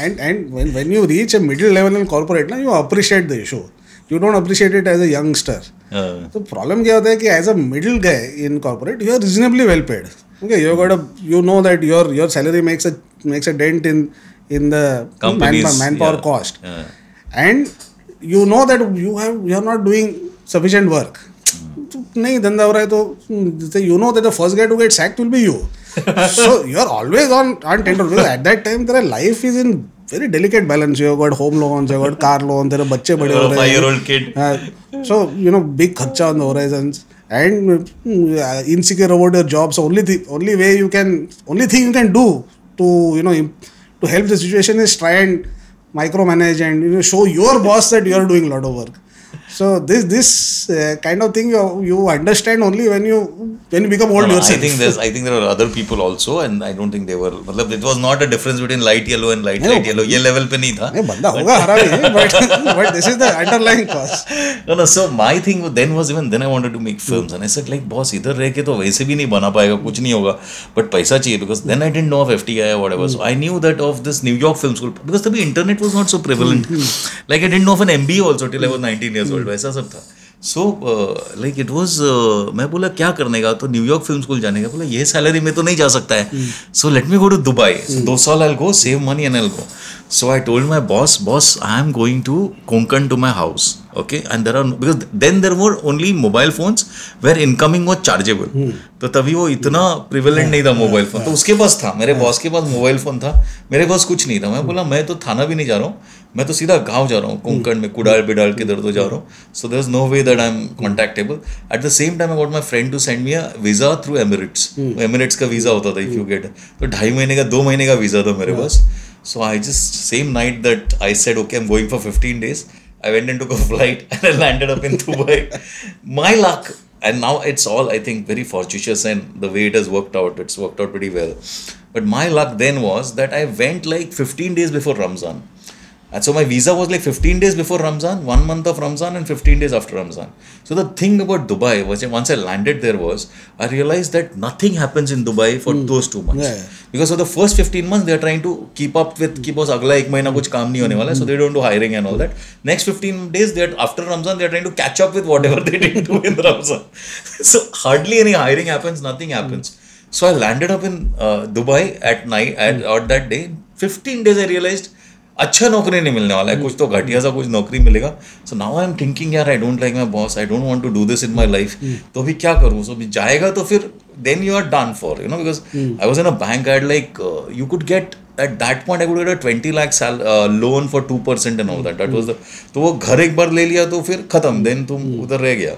And, and when, when you reach a middle level in corporate, you appreciate the issue. You don't appreciate it as a youngster. Uh, so problem kya hota hai ki as a middle guy in corporate, you are reasonably well paid. Okay, you got a, you know that your your salary makes a makes a dent in in the manpower, manpower yeah, cost, yeah. and you know that you have you are not doing sufficient work. नहीं धंधा हो रहा है तो you know that the first guy to get sacked will be you. So you are always on on tender because at that time their life is in very delicate balance. You have got home loans, you have got car loans, there are bachche bade ho rahe hain. five year old kid. Uh, so, you know, big kharcha on the horizons and uh, insecure about your job. So, only, th- only way you can, only thing you can do to, you know, imp- to help the situation is try and micromanage and, you know, show your boss that you are doing a lot of work. So, this this uh, kind of thing you you understand only when you when you become old no, yourself. I think there's I think there are other people also, and I don't think they were. It was not a difference between light yellow and light no, light yellow. This level pe nahi tha. No, banda hoga harami, but but this is the underlying cause. No, no. So my thing then was even then I wanted to make films, and I said like, boss, idhar reh ke to वैसे भी नहीं बना पाएगा, कुछ नहीं होगा. But पैसा चाहिए because then I didn't know of F T I or whatever. So I knew that of this New York film school because the internet was not so prevalent. Like I didn't know of an M B A also till I was nineteen years old. वैसा सब था. So like it was मैं बोला क्या करने का तो New York film school जाने का बोला ये सैलरी में तो नहीं जा सकता है. So let me go to Dubai. So दो साल I'll go save money and I'll go. So I told my boss, boss, I am going to Konkan to my house. Okay, and there are because then there were only mobile phones where incoming was chargeable. तो तभी वो इतना prevalent नहीं था mobile phone. तो उसके पास था, मेरे boss के पास mobile phone था, मेरे पास कुछ नहीं था. मैं बोला मैं तो थाना भी नहीं जा रहा हूँ, मैं तो सीधा गाँव जा रहा हूँ कोंकण में कुडाल बिडाल के दर तो जा रहा हूँ. So there's no way that I'm contactable. At the same time I got my friend to send me a visa through Emirates. Emirates का visa होता था if you get. तो ढाई महीने का दो महीने का visa था मेरे पास. So I just, same night that I said, okay, I'm going for fifteen days, I went and took a flight and I landed up in Dubai. My luck. And now it's all, I think, very fortuitous and the way it has worked out, it's worked out pretty well. But my luck then was that I went like fifteen days before Ramzan. And so my visa was like fifteen days before Ramzan, one month of Ramzan and fifteen days after Ramzan. So the thing about Dubai was once I landed there was, I realized that nothing happens in Dubai for mm. those two months. Yeah, yeah. Because for the first fifteen months, they are trying to keep up with, keep us agla ek mahina kuch kaam nahi hone wala, so they don't do hiring and all that. Next fifteen days, they are, after Ramzan, they are trying to catch up with whatever they didn't do in Ramzan. So hardly any hiring happens, nothing happens. Mm. So I landed up in uh, Dubai at night, at, mm. at that day. fifteen days I realized, अच्छा नौकरी नहीं मिलने वाला है, कुछ तो घटिया सा कुछ नौकरी मिलेगा. So now I am thinking यार I don't like my boss, I don't want to do this in my life, तो अभी क्या करूँ. सो भी जाएगा तो फिर then you are done for, you know, because I was in a bank, I had like you could get at that point I could get a twenty lakh sal, uh, loan for two percent and all that. That was the. तो वो घर एक बार ले लिया तो फिर खत्म. Then तुम उधर रह गया.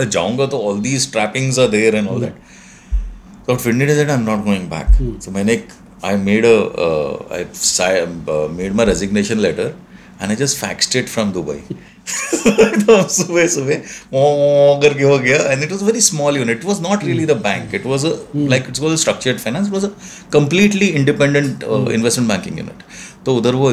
जाऊँगा तो all these trappings are there and all that. So finally said I'm not going back. So मैंने I made a uh, I uh, made my resignation letter and I just faxed it from Dubai. सुबह सुबह करके हो गया. And it was a very small unit. It was not really the bank. It was a mm. like it's called structured finance. It was a completely independent uh, mm. investment banking unit. तो उधर वो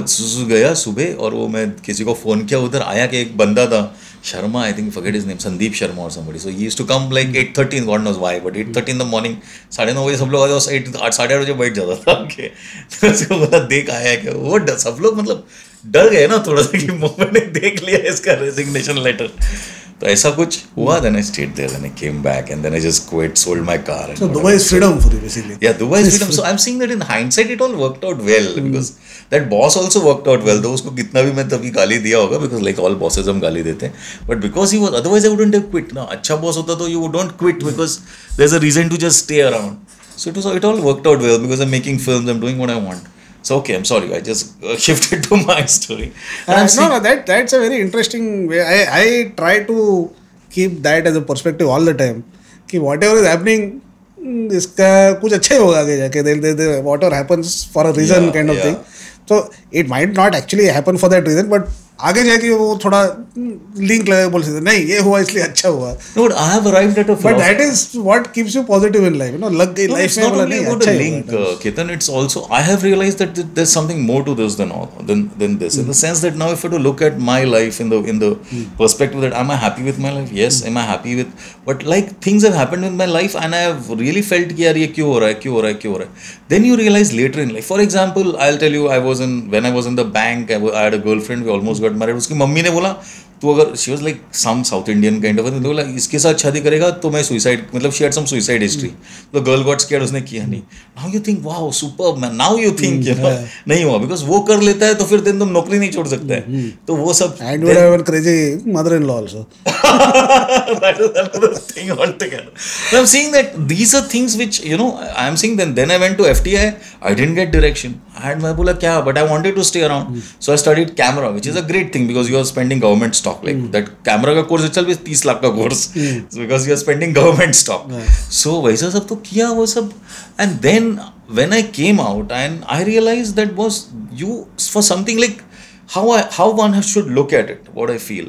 गया सुबह और वो मैं किसी को फोन किया उधर आया कि एक बंदा था Sharma, I think, forget his name, Sandeep Sharma or somebody. So he used to come like eight thirty, God knows why, but eight thirty in the morning, साढ़े नौ बजे सब लोग आते थे, eight, साढ़े आठ बजे बैठ जाता था. Okay, तो उसको बोला देख आया क्या वो सब लोग मतलब डर गए ना थोड़ा सा कि मैंने देख लिया इसका resignation letter. तो ऐसा कुछ हुआ. Then I stayed there and I came back and then I just quit, sold my car. So Dubai is freedom for you basically. Yeah, Dubai is freedom. So I'm seeing that in hindsight it all worked out well because that boss also worked out well. Though उसको कितना भी मैं तभी गाली दिया होगा because like all bosses हम गाली देते हैं. But because he was, otherwise I wouldn't have quit. ना अच्छा boss होता तो you don't quit because there's a reason to just stay around. So it was, it all worked out well because I'm making films, I'm doing what I want. So okay, I'm sorry, I just uh, shifted to my story. Uh, no, no, that that's a very interesting way. I I try to keep that as a perspective all the time. कि whatever is happening, इसका कुछ अच्छा होगा आगे जाके. They they whatever happens for a reason, yeah, kind of, yeah, thing. So it might not actually happen for that reason, but आगे जाके वो थोड़ा link लगा बोल सकते नहीं ये हुआ इसलिए अच्छा हुआ. No, but I have arrived at a philosophy. But that is what keeps you positive in life. You know, luck in no, life. It's not only about a link, uh, Ketan. It's also I have realized that th- there's something more to this than all than than this. Mm. In the sense that now, if I were to look at my life in the in the mm. perspective that am I happy with my life? Yes, mm. am I happy with? But like things have happened in my life, and I have really felt कि यार ये क्यों हो रहा है क्यों हो रहा है क्यों हो रहा है. Then you realize later in life. For example, I'll tell you, I was in when I was in the bank. I, w- I had a girlfriend. We almost got married. उसकी मम्मी ने बोला तो अगर she was like some South Indian kind of, तो बोला इसके साथ शादी करेगा तो मैं suicide, मतलब she had some suicide history. The girl got scared, उसने किया नहीं. Now you think wow superb man. Now you think you know नहीं हुआ because वो कर लेता है तो फिर दिन तुम नौकरी नहीं छोड़ सकता है. तो वो सब and what ever crazy mother-in-law also. That is another thing altogether. So I'm seeing that these are things which you know I'm seeing. Then then I went to F T I. I didn't get direction. And मैं बोला क्या but I wanted to stay around. So I studied camera, which is a great thing because you are spending government stock. Like mm. that camera ka course itself is thirty lakh ka course mm. so because you are spending government stock. Yeah. So वैसा सब तो किया वो सब. And then when I came out and I realized that was you for something like how I how one should look at it. What I feel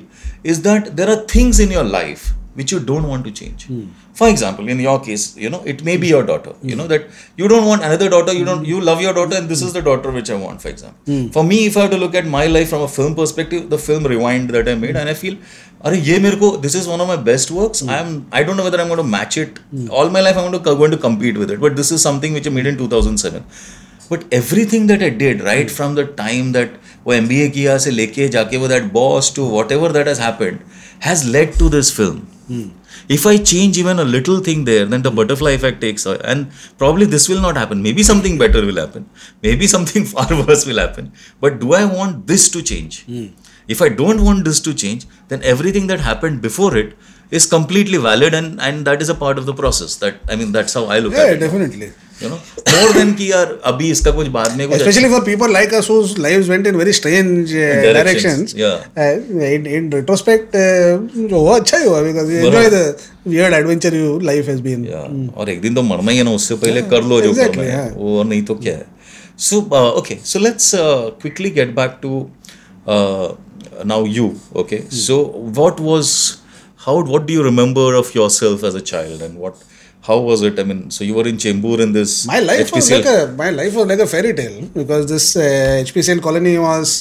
is that there are things in your life which you don't want to change. Mm. For example, in your case, you know, it may be your daughter. Mm. You know that you don't want another daughter. You don't. You love your daughter, and this mm. is the daughter which I want. For example, mm. for me, if I have to look at my life from a film perspective, the film Rewind that I made, mm. and I feel, अरे ये मेरे को this is one of my best works. Mm. I am. I don't know whether I'm going to match it. Mm. All my life, I'm going to going to compete with it. But this is something which I made in two thousand seven. But everything that I did, right mm. from the time that वो M B A किया से लेके जाके वो that boss to whatever that has happened has led to this film. Hmm. If I change even a little thing there, then the butterfly effect takes away, and probably this will not happen. Maybe something better will happen. Maybe something far worse will happen. But do I want this to change? Hmm. If I don't want this to change, then everything that happened before it is completely valid, and, and that is a part of the process. That I mean, that's how I look yeah, at it. Yeah, definitely. You know, more than कि यार अभी इसका कुछ बाद में कुछ especially for people like us whose lives went in very strange uh, directions, directions. Yeah. Uh, in, in retrospect जो हुआ अच्छा ही हुआ because you enjoy the weird adventure your life has been. Yeah. Mm. और एक दिन तो मरना ही है ना उससे पहले yeah. कर लो जो exactly, करना है yeah. और नहीं तो क्या है. So uh, okay, so let's uh, quickly get back to uh, now you. Okay, mm. so what was how what do you remember of yourself as a child and what how was it? I mean, so you were in Chembur in this. My life H P C L. was like a my life was like a fairy tale because this uh, H P C L colony was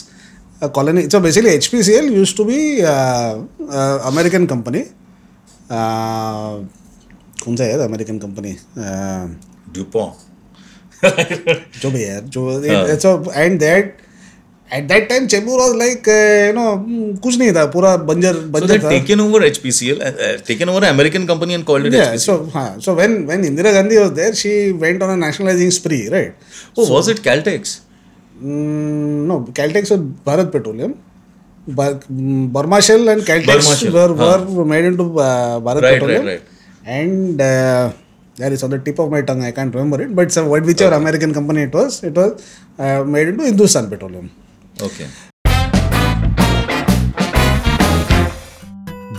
a colony. So basically, H P C L used to be uh, uh, American company. Uh, कौन सा है यार American company? Uh, DuPont. जो भी यार जो so and that. At that time, Chembur was like, uh, you know, कुछ नहीं था पूरा बंजर बंजर था. So they taken over H P C L, uh, taken over an American company and called it yeah, H P C L. Yeah, so हाँ, so when when Indira Gandhi was there, she went on a nationalizing spree, right? Oh, so, was it Caltex? Mm, no, Caltex was Bharat Petroleum. Burma Shell and Caltex Burma Shell, were, were made into uh, Bharat right, Petroleum. Right, right, right. And uh, That is on the tip of my tongue. I can't remember it. But some, whichever okay. American company it was, it was uh, made into Hindustan Petroleum. Okay.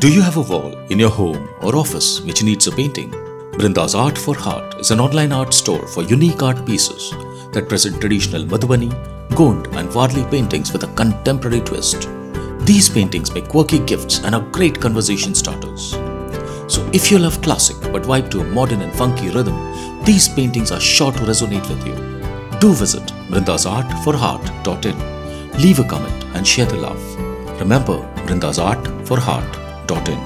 Do you have a wall in your home or office which needs a painting? Brinda's Art for Heart is an online art store for unique art pieces that present traditional Madhubani, Gond and Warli paintings with a contemporary twist. These paintings make quirky gifts and are great conversation starters. So if you love classic but vibe to a modern and funky rhythm, these paintings are sure to resonate with you. Do visit Brindasart for heart dot in. Leave a comment and share the love. Remember Brindasart for heart dot in.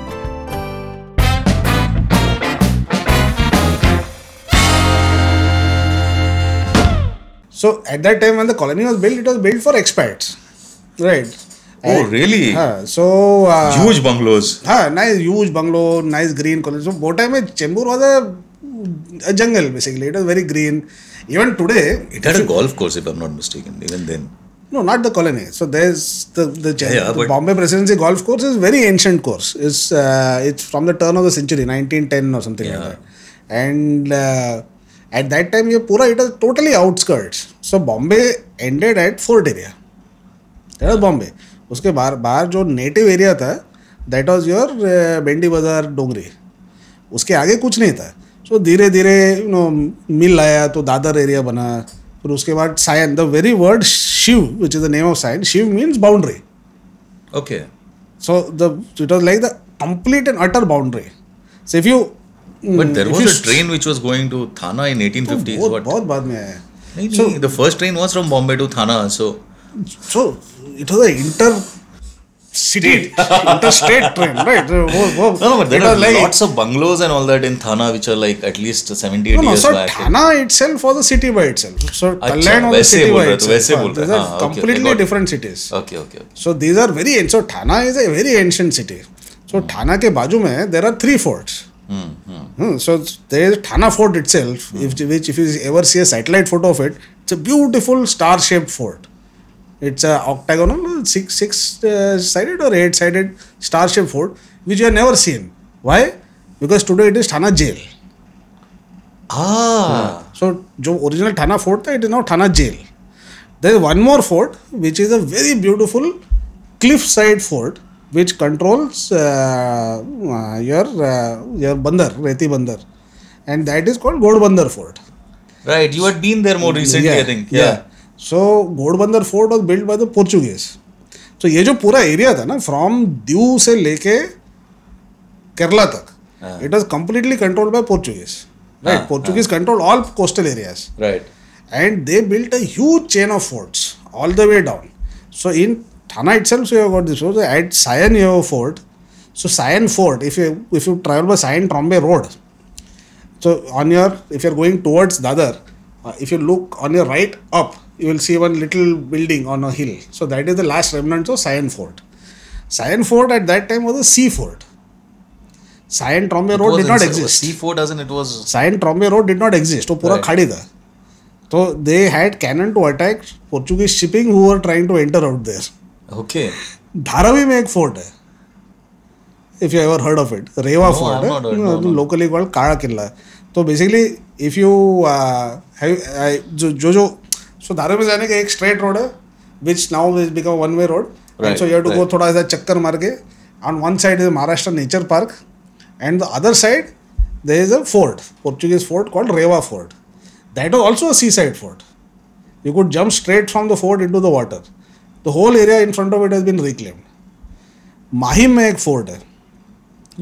So at that time when the colony was built, it was built for expats, right? Oh, and, really? Uh, so uh, huge bungalows. Uh, nice huge bungalow, nice green colony. So both time Chembur was a, a jungle basically. It was very green. Even today, it had a golf course if I'm not mistaken. Even then. No, not the colony. So there's the the, Ch- yeah, the Bombay Presidency golf course is a very ancient course. It's uh, it's from the turn of the century, nineteen ten or something yeah. like that, and. Uh, At that time, ये पूरा it was totally outskirts. So Bombay ended at Fort area. That was Bombay. उसके बाहर बाहर जो native area था, that was your uh, Bendi Bazar, Dongri. उसके आगे कुछ नहीं था. So धीरे धीरे you know mill आया तो दादर area बना. फिर उसके बाद Sion. The very word Shiv, which is the name of Sion, Shiv means boundary. Okay. So the it was like the complete and utter boundary. So if you But there was a train which was going to Thana in eighteen fifties. Oh, बहुत बाद में आया. नहीं, so the first train was from Bombay to Thana. So, so it was an inter-city, interstate train, right? So, oh, oh. No, but there it are like, lots of bungalows and all that in Thana, which are like at least seventy-eight no, no, years so back. So Thana and... itself was a city by itself. So Kalyan was a city by itself. These are ah, completely okay, different cities. Okay, okay, okay. So these are very ancient. So Thana is a very ancient city. So hmm. Thana ke baju mein there are three forts. Hmm, hmm. Hmm, so there is Thana Fort itself, hmm. if, which if you ever see a satellite photo of it, it's a beautiful star-shaped fort. It's a octagonal, six, six uh, sided or eight-sided star-shaped fort, which you have never seen. Why? Because today it is Thana Jail. Ah. Hmm. So, the original Thana Fort tha, it is now Thana Jail. There is one more fort, which is a very beautiful cliff-side fort, which controls uh, uh, your uh, your Bandar, Reti Bandar, and that is called Godbandar Fort. Right, you had been there more recently, yeah, I think. Yeah. yeah. So Godbandar Fort was built by the Portuguese. So ये जो पूरा area था ना, from Diu से लेके Kerala तक, ah. it was completely controlled by Portuguese. Right, ah, Portuguese ah. controlled all coastal areas. Right, and they built a huge chain of forts all the way down. So in Thana itself, so you have got this. So at Sion, you have a fort. So Sion Fort, if you if you travel by Sion Trombay Road, so on your if you are going towards Dadar, uh, if you look on your right up, you will see one little building on a hill. So that is the last remnants of Sion Fort. Sion Fort at that time was a sea fort. Sion Trombay Road did not exist. Sea fort doesn't it was Sion Trombay Road did not exist. So pura khadi tha. So they had cannon to attack Portuguese shipping who were trying to enter out there. Okay. Dharavi mein ek fort hai. If you ever heard of it, Rewa no, Fort. Not heard, no, no, locally called Kala Killa. So basically, if you uh, have uh, jo, jo, jo, so Dharavi mein jaane ka ek straight road hai, which now has become a one-way road. Right. And so you have to right. go thoda aisa chakkar marke. On one side is Maharashtra Nature Park, and the other side there is a fort, Portuguese fort called Rewa Fort. That was also a seaside fort. You could jump straight from the fort into the water. The whole area in front of it has been reclaimed. Mahim mein ek fort hai.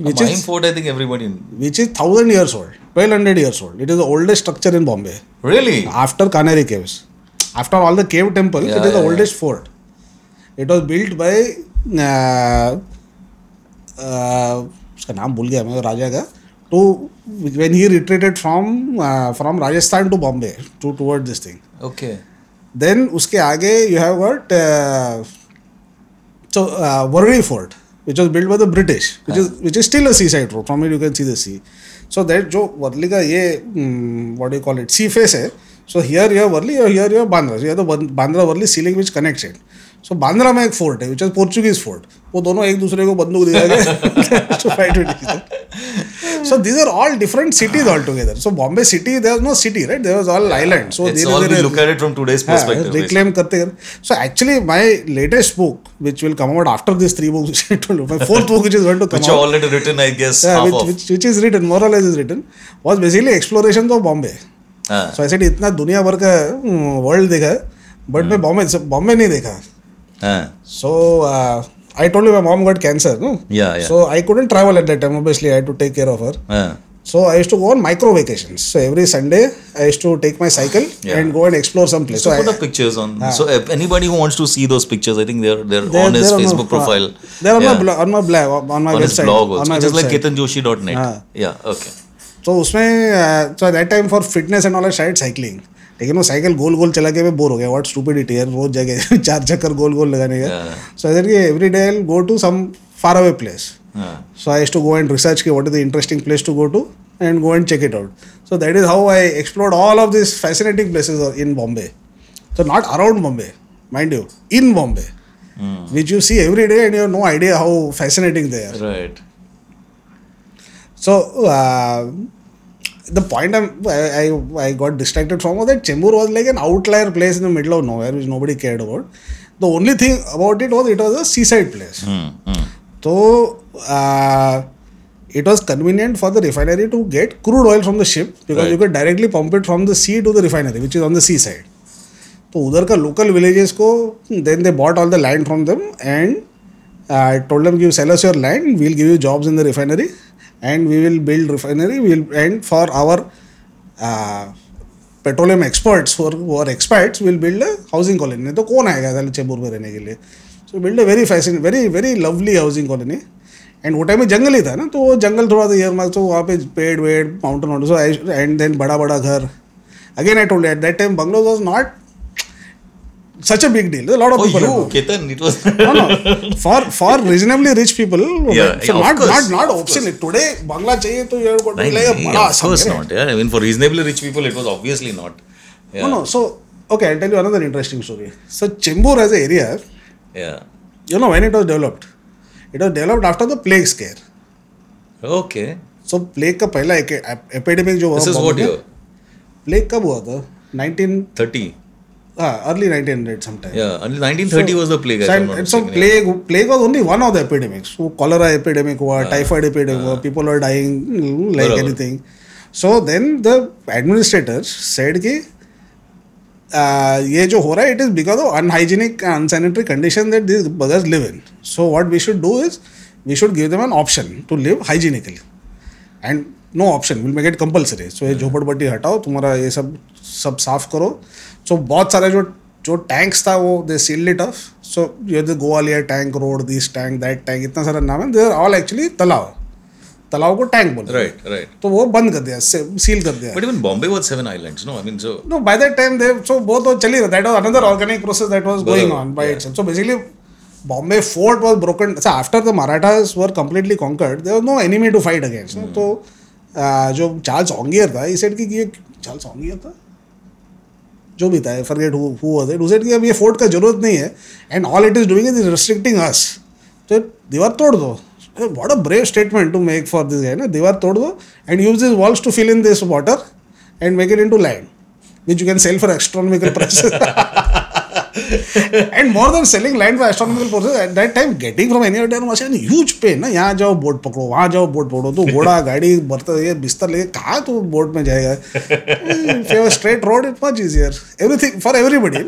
Which Mahim is, fort I think everybody knows. Which is thousand years old. twelve hundred years old. It is the oldest structure in Bombay. Really? After Canary Caves. After all the cave temples, yeah, it is the yeah, oldest yeah. fort. It was built by uh, uh, uska naam bhul gaya main Raja ka. To, when he retreated from uh, from Rajasthan to Bombay to towards this thing. Okay. Then, uske aage you have got uh, so uh, Warli Fort, which was built by the British, which is which is still a seaside fort. From it you can see the sea. So that jo Warli ka ye um, what do you call it sea face hai. So here you have Warli, here you have Bandra. So you have the Bandra Warli ceiling which connects it. So Bandra में एक fort है which is Portuguese fort, वो दोनों एक दूसरे को बंदूक दिखाएंगे. So these are all different cities all together. So Bombay city there was no city right, there was all island. So they are look at it from today's perspective, reclaim करते हैं. So actually my latest book which will come out after these three books which I told you, my fourth book which is going to come which out, which is already written, I guess, yeah, half which, of. Which, which is written more or less is written was basically explorations of Bombay. ah. So I said इतना दुनिया भर का world देखा है but मैं बॉम्बे बॉम्बे नहीं देखा. Ah. So uh, I told you my mom got cancer, no? Yeah, yeah. So I couldn't travel at that time. Obviously, I had to take care of her. Ah. So I used to go on micro vacations. So every Sunday, I used to take my cycle yeah. and go and explore some place. So, so put I, the pictures on. Ah. So anybody who wants to see those pictures, I think they're they're, they're on his they're Facebook on, profile. Ah. They're on yeah. my blog, on my blog, on my on website. Blog also, on my just website. Like ketan joshi dot net. Ah. Yeah. Okay. So उसमें so at that time for fitness and all I started cycling. लेकिन वो cycle गोल गोल चला के मैं bore हो गया. What stupidity है, रोज जगह चार चक्कर गोल गोल लगाने का. So I think every day I go to some far away place. So I have to go and research के what is the interesting place to go to and go and check it out. So that is how I explored all of this fascinating places in Bombay. So not around Bombay mind you, in Bombay which you see every day and you have no idea how fascinating they are, right. So the point I'm, I, I I got distracted from was that Chembur was like an outlier place in the middle of nowhere which nobody cared about. The only thing about it was it was a seaside place. Mm, mm. So uh, it was convenient for the refinery to get crude oil from the ship because right. you could directly pump it from the sea to the refinery which is on the seaside. So udhar ka local villages ko then they bought all the land from them and uh, told them, you sell us your land, we'll give you jobs in the refinery. And we will build refinery. We will, and for our uh, petroleum experts who are, who are expats, we will build a housing colony. तो कौन आएगा ताले चेंबूर में रहने के लिए? So build a very fascinating, very very lovely housing colony. And वो time में जंगल ही था ना, तो वो जंगल थोड़ा था यार, तो वहाँ पे पेड़ वेड़ माउंटेन वाउंटेन. So I, and then बड़ा बड़ा घर. Again I told you at that time bungalows was not such a big deal. There's a lot of oh, people. Oh, you, Ketan, it was. no, no. For for reasonably rich people, yeah, so yeah, not, course, not not obscene. Today, Bangla chahiye, to you have got to play a bada. Of course not. Yeah, I mean, for reasonably rich people, it was obviously not. Yeah. No, no. So, okay, I'll tell you another interesting story. So, Chembur as an area, yeah, you know when it was developed, it was developed after the plague scare. Okay. So, plague ka pehla epidemic jo this is what year? Plague कब हुआ था? nineteen thirty. Ah, early nineteen hundred sometime. Yeah, nineteen thirty so, was the plague. So, and so plague, yeah. plague was only one of the epidemics. So cholera epidemic, ah, typhoid epidemic, ah. people were dying like Barabar. anything. So then the administrators said that uh, ye jo ho raha, it is because of unhygienic and unsanitary conditions that these buggers live in. So what we should do is we should give them an option to live hygienically. And no option, we'll make it compulsory. So ये झोपड़पट्टी हटाओ, तुम्हारा ये सब सब साफ करो. सो बहुत सारे जो जो टैंक्स था वो they sealed it off. So ये the Gowalia tank, road this tank, that tank, इतना सारा नाम है. दे आर ऑल एक्चुअली तालाब, तालाब को टैंक बोलते हैं, राइट राइट. तो वो बंद कर दिया, सील कर दिया. But even Bombay was seven islands, no I mean, so no by that time they so बहुत वो चल ही रहा. That was another organic process that was going on by itself. So basically Bombay fort was broken. So after the Marathas were completely conquered, there was no enemy to fight against. तो जो Charles ऑंगियर था, he said कि ये Charles ऑंगियर था जो भी था, forget who who was it, उसे कि अब ये फोर्ट का जरूरत नहीं है and all it is doing is restricting us. तो दीवार तोड़ दो. What a brave statement to make for this guy ना. दीवार तोड़ दो and use this walls to fill in this water and make it into land which you can sell for astronomical prices. And more than selling land for astronomical prices at that time, getting from any other was an huge pain ना. यहाँ जाओ boat पकड़ो, वहाँ जाओ boat पकड़ो, तो घोड़ा गाड़ी बर्तन ये बिस्तर लेके कहाँ तो बोट में जाएगा. Favour straight road, it much easier everything for everybody.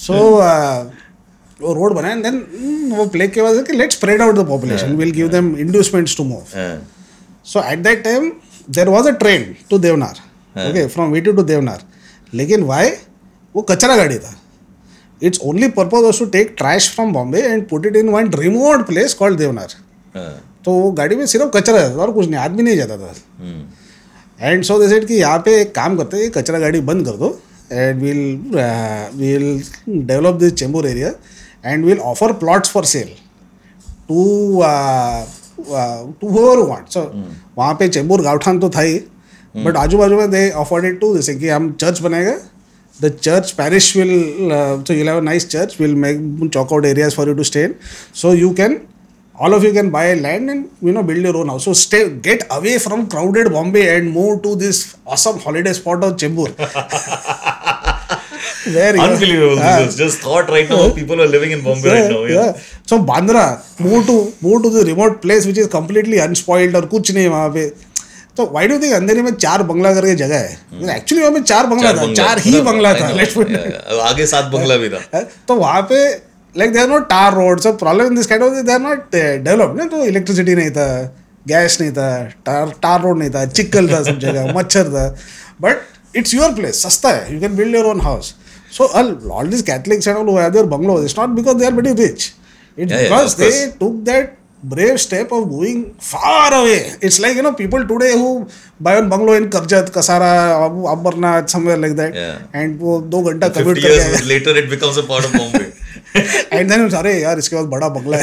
So वो रोड बनाए एंड देन वो प्लेग के बाद let spread out the population, will give them inducements to move. So at that time there was a train to Deonar, okay, from VT to Deonar. लेकिन why वो कचरा गाड़ी था. Its only purpose was to take trash from Bombay and put it in one remote place called Deonar. तो वो गाड़ी में सिर्फ कचरा जाता था और कुछ नहीं, आदमी नहीं जाता था. एंड सो दे सेड कि यहाँ पे एक काम करते हैं, कचरा गाड़ी बंद कर दो and we'll we'll develop this Chembur area and we'll offer plots for sale to to whoever you want. So वहाँ पे चेंबूर गावठान तो था ही, बट आजू बाजू में दे अफोर्डेड टू, जैसे कि हम चर्च बनाएगा The church parish will, uh, so you'll have a nice church, we'll make chalk out areas for you to stay in. So you can, all of you can buy land and, you know, build your own house. So stay, get away from crowded Bombay and move to this awesome holiday spot of Chembur. There, unbelievable. Yeah. This is just thought right now. People are living in Bombay yeah, right now. Yeah. Yeah. So Bandra, move to move to the remote place which is completely unspoiled or kuch nahi wahan pe. So why do you think Andheri mein char bangla karke jagah hai? Hmm. Actually wahan pe char bangla tha. Char hi bangla tha. Let's put it. Aage saat bangla bhi tha. So wahan pe, like, there are no tar roads. So problem in this kind of, they are not uh, developed. So electricity nahi tha, gas nahi tha, tar tar road nahi tha, chikkal tha sab jagah, machhar tha. But it's your place. Sasta hai. You can build your own house. So all, all these Catholics and all who have their bungalows, it's not because they are very rich. It's yeah, because yeah, they took that brave step of going far away. It's like, you know, people today who buy a bungalow in Karjat, Kasara, Ambarnath, somewhere like that. Yeah. And wo do ghanta commute kar gaya. Later it becomes a part of Bombay. And then, sorry, yaar, iske paas bada bungalow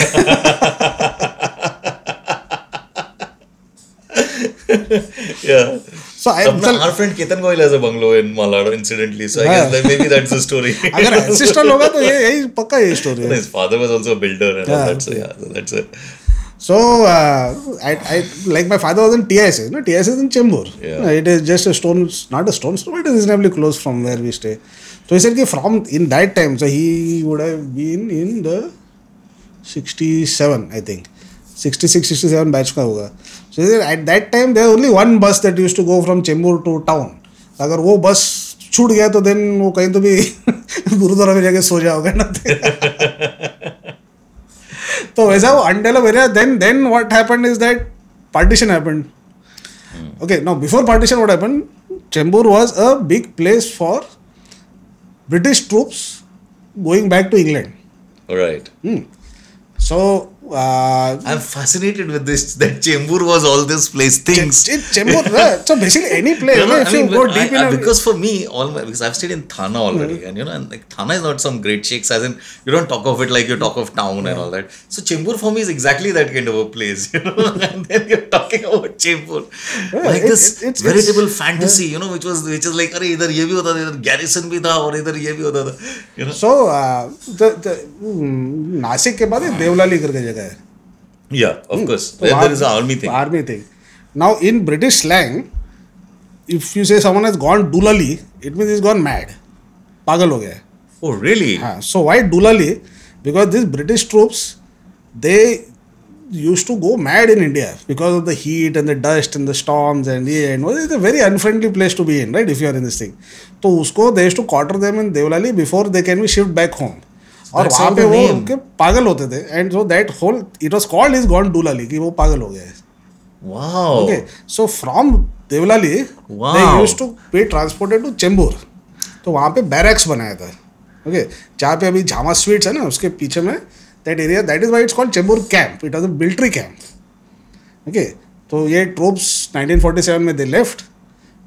hai. Yeah. So I tell, our friend Ketan Goyal has a bungalow in Malad, incidentally. So I yeah. guess like maybe that's the story. Agar ancestral hoga to ye yahi pakka ye story. His father was also a builder and yeah. all that. So yeah, so that's it. So uh, I, I like my father was in T I S. No, T I S is in Chembur. Yeah. It is just a stone, not a stone stone. It is reasonably close from where we stay. So he said ki from in that time, so he would have been in the sixty-seven, I think. sixty-six sixty-seven batch ka hoga. So at that time there was only one bus that used to go from Chembur to town. Agar wo bus chhut gaya to then wo kahin to bhi Gurudwara mein jaake so jaoge na. So waisa wo undeveloped area, then then what happened is that partition happened. Okay, now before partition what happened? Chembur was a big place for British troops going back to England. All right. Hmm. So Uh, I'm fascinated with this, that Chembur was all this place things. Ch- Ch- Chembur, right? So basically any place, no, no, if I mean, you go deep I, in I, because for me, all my, because I've stayed in Thana already, mm-hmm. and you know, and like Thana is not some great shakes, as in you don't talk of it like you talk of town yeah. and all that. So Chembur for me is exactly that kind of a place, you know. And then you're talking about Chembur, yeah, like it, this it, it's, veritable it's, fantasy, yeah. you know, which was which is like, are either ye bhi hota tha, either garrison bhi tha, or either ye bhi hota tha, you know. So uh, the the um, Nasik ke baad Deolali karke jagah. Yeah, of hmm. course. So there army, is an army thing. Army thing. Now, in British slang, if you say someone has gone doolally, it means he's gone mad. Pagal ho gaya. Oh, really? Haan. So why doolally? Because these British troops, they used to go mad in India because of the heat and the dust and the storms and the and it's a very unfriendly place to be in, right? If you are in this thing, so usko they used to quarter them in Deolali before they can be shipped back home. और वहाँ पे वो उनके पागल होते थे and so that whole it was called is gone doolally कि वो पागल हो गया. Wow. Okay so from Deolali they used to be transported to Chembur. तो वहाँ पे बैरक्स बनाया था. Okay okay. जहाँ पे अभी झामा स्वीट्स है ना उसके पीछे में that area that is why it's called Chembur camp. It was a military camp. Okay तो ये ट्रूप्स nineteen forty-seven में दे लेफ्ट.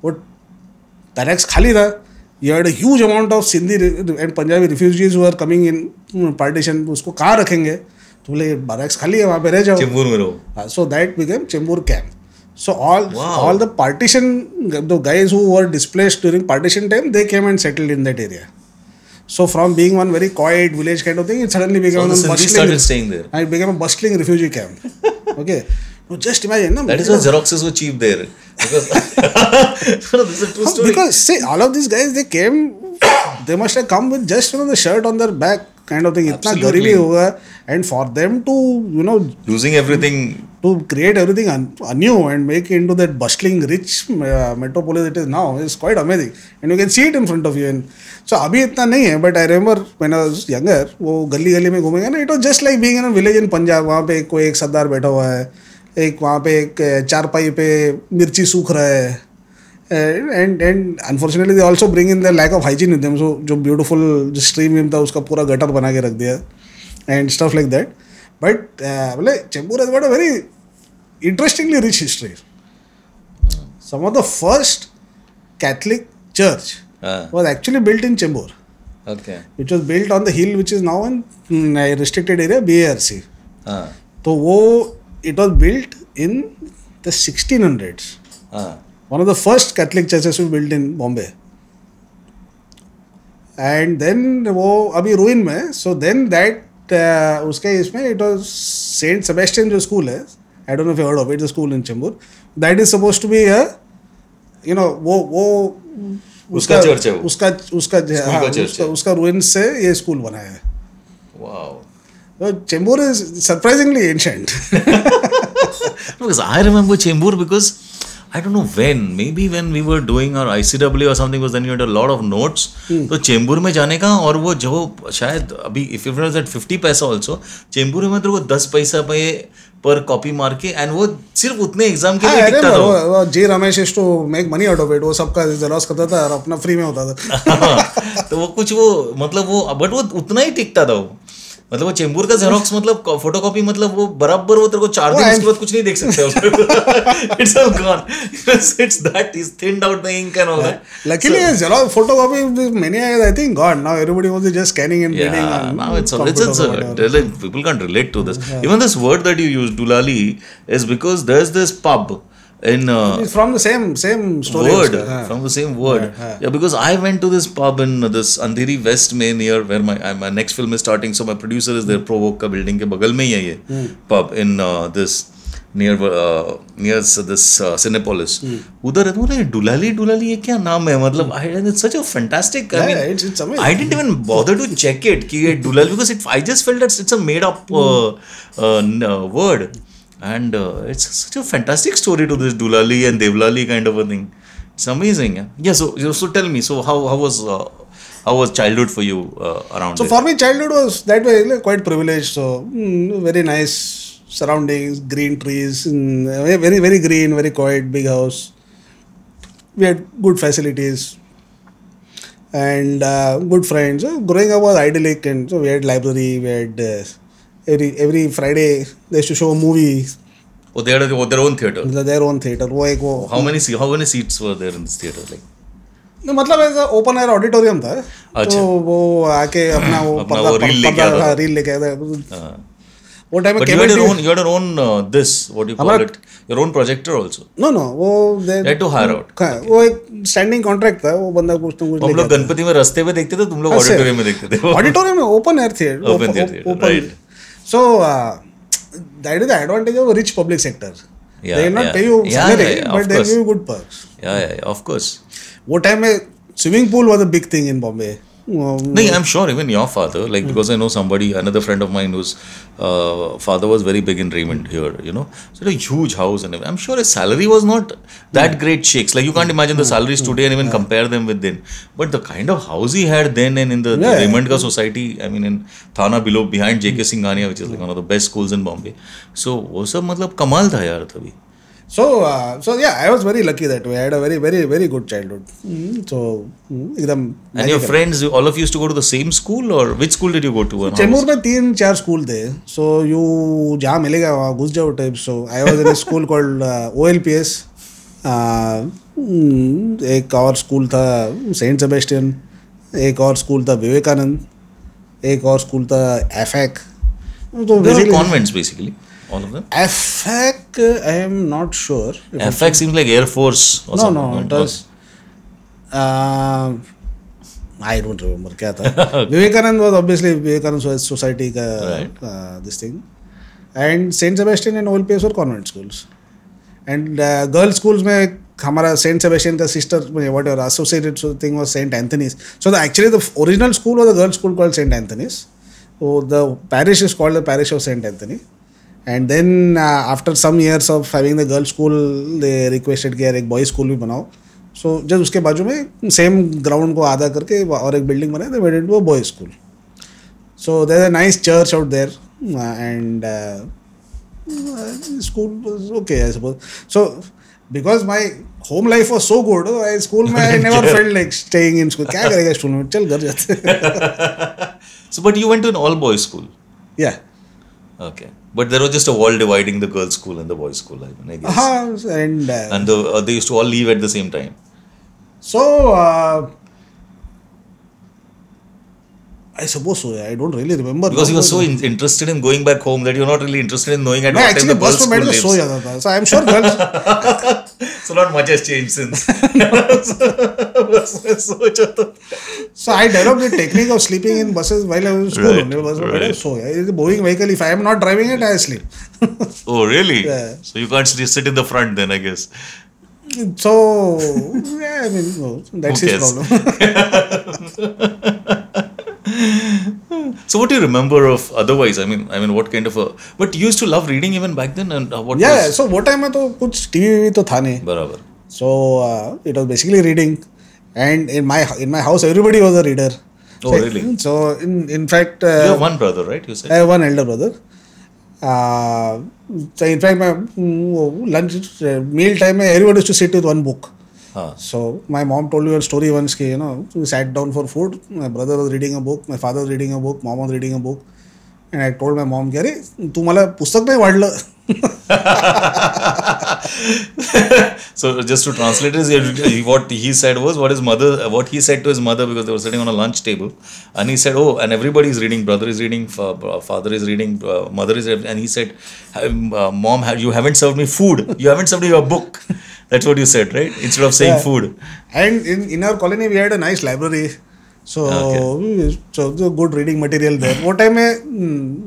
वो बैरक्स खाली था. You had a huge amount of Sindhi and Punjabi refugees who were coming in partition. उसको कहाँ रखेंगे? तो बोले barracks खाली है वहाँ पे रह जाओ. Chembur में रहो. So that became Chembur camp. So all wow. all the partition the guys who were displaced during partition time, they came and settled in that area. So from being one very quiet village kind of thing, it suddenly became so a bustling. Started staying there. And it became a bustling refugee camp. Okay. No, just imagine. No, that is why Xeroxes were cheap there. Because, no, this is a true story. Because, see, all of these guys, they came, they must have come with just, you know, the shirt on their back kind of thing. Absolutely. Itna and for them to, you know, losing everything. To create everything anew and make it into that bustling, rich uh, metropolis it is now is quite amazing. And you can see it in front of you. And so, abhi itna nahi hai, but I remember when I was younger, wo gali gali mein ghumega na, it was just like being in a village in Punjab. Wahan pe koi ek sardar baitha hua hai. एक वहाँ पे एक चारपाई पे मिर्ची सूख रहा है and and unfortunately they also bring in the lack of hygiene with them. So जो ब्यूटीफुल जो स्ट्रीम विम था उसका पूरा गटर बना के रख दिया and stuff like that. But बोले Chembur has got a very interestingly rich history. Some of the first Catholic church was actually built in Chembur. Okay. Which was built on the hill which is now in restricted area B A R C. हां तो वो it was built in the sixteen hundreds. Ah. One of the first Catholic churches was built in Bombay. and then वो अभी ruin में है. So then that uh, उसके इसमें it was Saint Sebastian जो school है, I don't know if you heard of it, the school in Chembur, that is supposed to be a, you know, वो वो उसका चर्च है, उसका उसका उसका उसका ruin से ये school बनाया है. Wow. So Chembur is surprisingly ancient. Because I remember Chembur because I don't know when, maybe when we were doing our I C W or something, because then you had a lot of notes. Hmm. So Chembur में जाने का और वो जो शायद अभी if it was at fifty पैसा also, Chembur में तो वो दस पैसा पे पर कॉपी मार के एंड वो सिर्फ उतने एग्जाम के लिए लिखता था. J Ramesh is to make money out of it, वो सबका जरास करता था और अपना फ्री में होता था. तो वो कुछ वो मतलब वो बट वो उतना ही टिकता था. वो मतलब वो चेंबूर का जेरोक्स मतलब फोटोकॉपी मतलब वो बराबर वो तेरे को चार दिन उसके बाद कुछ नहीं देख सकते. It's all gone, it's that is thinned out the ink and all that. Luckily xerox photocopy many I think gone now. Everybody was just scanning and reading. Now it's it's like people can relate to this. Even this word that you use डुलाली is because there is this pub in uh, it's from the same same story word yeah. from the same word yeah, yeah. yeah because I went to this pub in this Andheri West mein near where my I, my next film is starting, so my producer is there. Provoke ka building ke bagal mein hi hai ye mm. pub in uh, this near uh, near this uh, Cinepolis udhar mm. hai. Deolali Deolali ye kya naam hai matlab I, it's such a fantastic yeah, I mean it's, it's amazing. I didn't even bother to check it ki ye Deolali because it I just felt that it's a made up uh, uh, uh, word. And uh, it's such a fantastic story to this Deolali and Deolali kind of a thing. It's amazing. Yeah. yeah so, so tell me. So how how was uh, how was childhood for you uh, around? So there? For me, childhood was that way, like, quite privileged. So mm, very nice surroundings, green trees, mm, very very green, very quiet, big house. We had good facilities and uh, good friends. So growing up was idyllic, and so we had library, we had. Uh, Every every Friday they used to show a movie. Oh, they had a, their own theater. Their own theater. वो एक वो. How many how many seats were there in this theater like? No, मतलब ऐसा open air auditorium था. अच्छा. तो वो आके अपना वो पर्दा पर्दा reel लेके आया था. वो time में cable TV. You had your own uh, this what do you call it? Your own projector also. No no वो they had to hire out. हाँ वो एक standing contract था. वो बंदा कुछ तुम कुछ. हम लोग गणपति में रास्ते पे देखते थे, तुम लोग auditorium में देखते थे. Auditorium में open air theater. Open air theater. Right. So, uh, that is the advantage of a rich public sector. Yeah, they will not yeah. pay you salary, yeah, yeah, yeah, but they give you good perks. Yeah, yeah, yeah, of course. What time a swimming pool was a big thing in Bombay. No, I'm sure even your father, like mm. because I know somebody, another friend of mine whose uh, father was very big in Raymond here, you know. So, a huge house and everything. I'm sure his salary was not that mm. great shakes. Like, you can't imagine mm. the salaries mm. today and even yeah. compare them with then. But the kind of house he had then and in the, yeah, the Raymond yeah. society, I mean, in Thana below, behind J K Singhania, which is like one of the best schools in Bombay. So, was a matlab kamal tha yaar tabhi. So, uh, so yeah, I was very lucky that way. I had a very, very, very good childhood. Mm-hmm. So, एकदम. And your friends, you, all of you used to go to the same school, or which school did you go to? Chembur में तीन चार school थे. So you जहाँ मिलेगा वहाँ घुस जाओ type. So I was in a school called uh, O L P S. Uh, एक और school था Saint Sebastian. एक और school था विवेकानंद. एक और school था A F A C. So these are convents basically. All of them? A F A C, uh, I am not sure. A F A C seems like Air Force or no, something. No, no, it does. Uh, I don't remember. Kya tha. Vivekanand was obviously Vivekanand Society ka, right. uh, this thing. And Saint Sebastian and O L P S were convent schools. And uh, girls' schools, mein, hamara Saint Sebastian ka sister, whatever, associated so thing was Saint Anthony's. So the, actually the original school was a girls' school called Saint Anthony's. So the parish is called the parish of Saint Anthony. And then uh, after some years of having the girls' school, they requested कि यार एक boys' school भी बनाओ. So just उसके बाजू में same ground को आधा करके और एक building बनाया. They made it to a boys' school. So there's a nice church out there, uh, and uh, school was okay, I suppose. So because my home life was so good, I school में I never felt like staying in school. क्या करेगा school में? चल घर जाते. So but you went to an all-boys school. Yeah. Okay. But there was just a wall dividing the girls' school and the boys' school, I mean, I guess. Uh-huh, and uh, and the, uh, they used to all leave at the same time. So, uh, I suppose so. I don't really remember. Because you were so in- interested in going back home that you're not really interested in knowing at no, what time the girls' school lives. No, actually, bus was so young. So, I'm sure girls... So not much has changed since. So I developed the technique of sleeping in buses while I was in school. Right, I was, right. So yeah, it's a Boeing vehicle. If I am not driving it, I sleep. Oh, really? Yeah. So you can't sit in the front then, I guess. So, yeah, I mean, no, that's his problem. So, what do you remember of otherwise? I mean, I mean, what kind of a... But you used to love reading even back then? And what yeah, was, so what time I to kuch T V to tha nahi. Barabar. So, uh, it was basically reading. And in my in my house, everybody was a reader. Oh, so, really? So, in, in fact... Uh, you have one brother, right? You said? I have one elder brother. Uh, so in fact, my lunch uh, meal time, everyone used to sit with one book. Huh. So my mom told me a story once. Ki, you know, we sat down for food. My brother was reading a book. My father was reading a book. Mom was reading a book. And I told my mom, "Kya re, tu mala pustak nahi vadla." So just to translate this, what he said was what his mother, what he said to his mother, because they were sitting on a lunch table, and he said, "Oh, and everybody is reading. Brother is reading. Father is reading. Mother is reading." And he said, "Mom, you haven't served me food. You haven't served me your book." That's what you said, right? Instead of saying yeah. food. And in, in our colony, we had a nice library. So, okay. so good reading material there. What time I,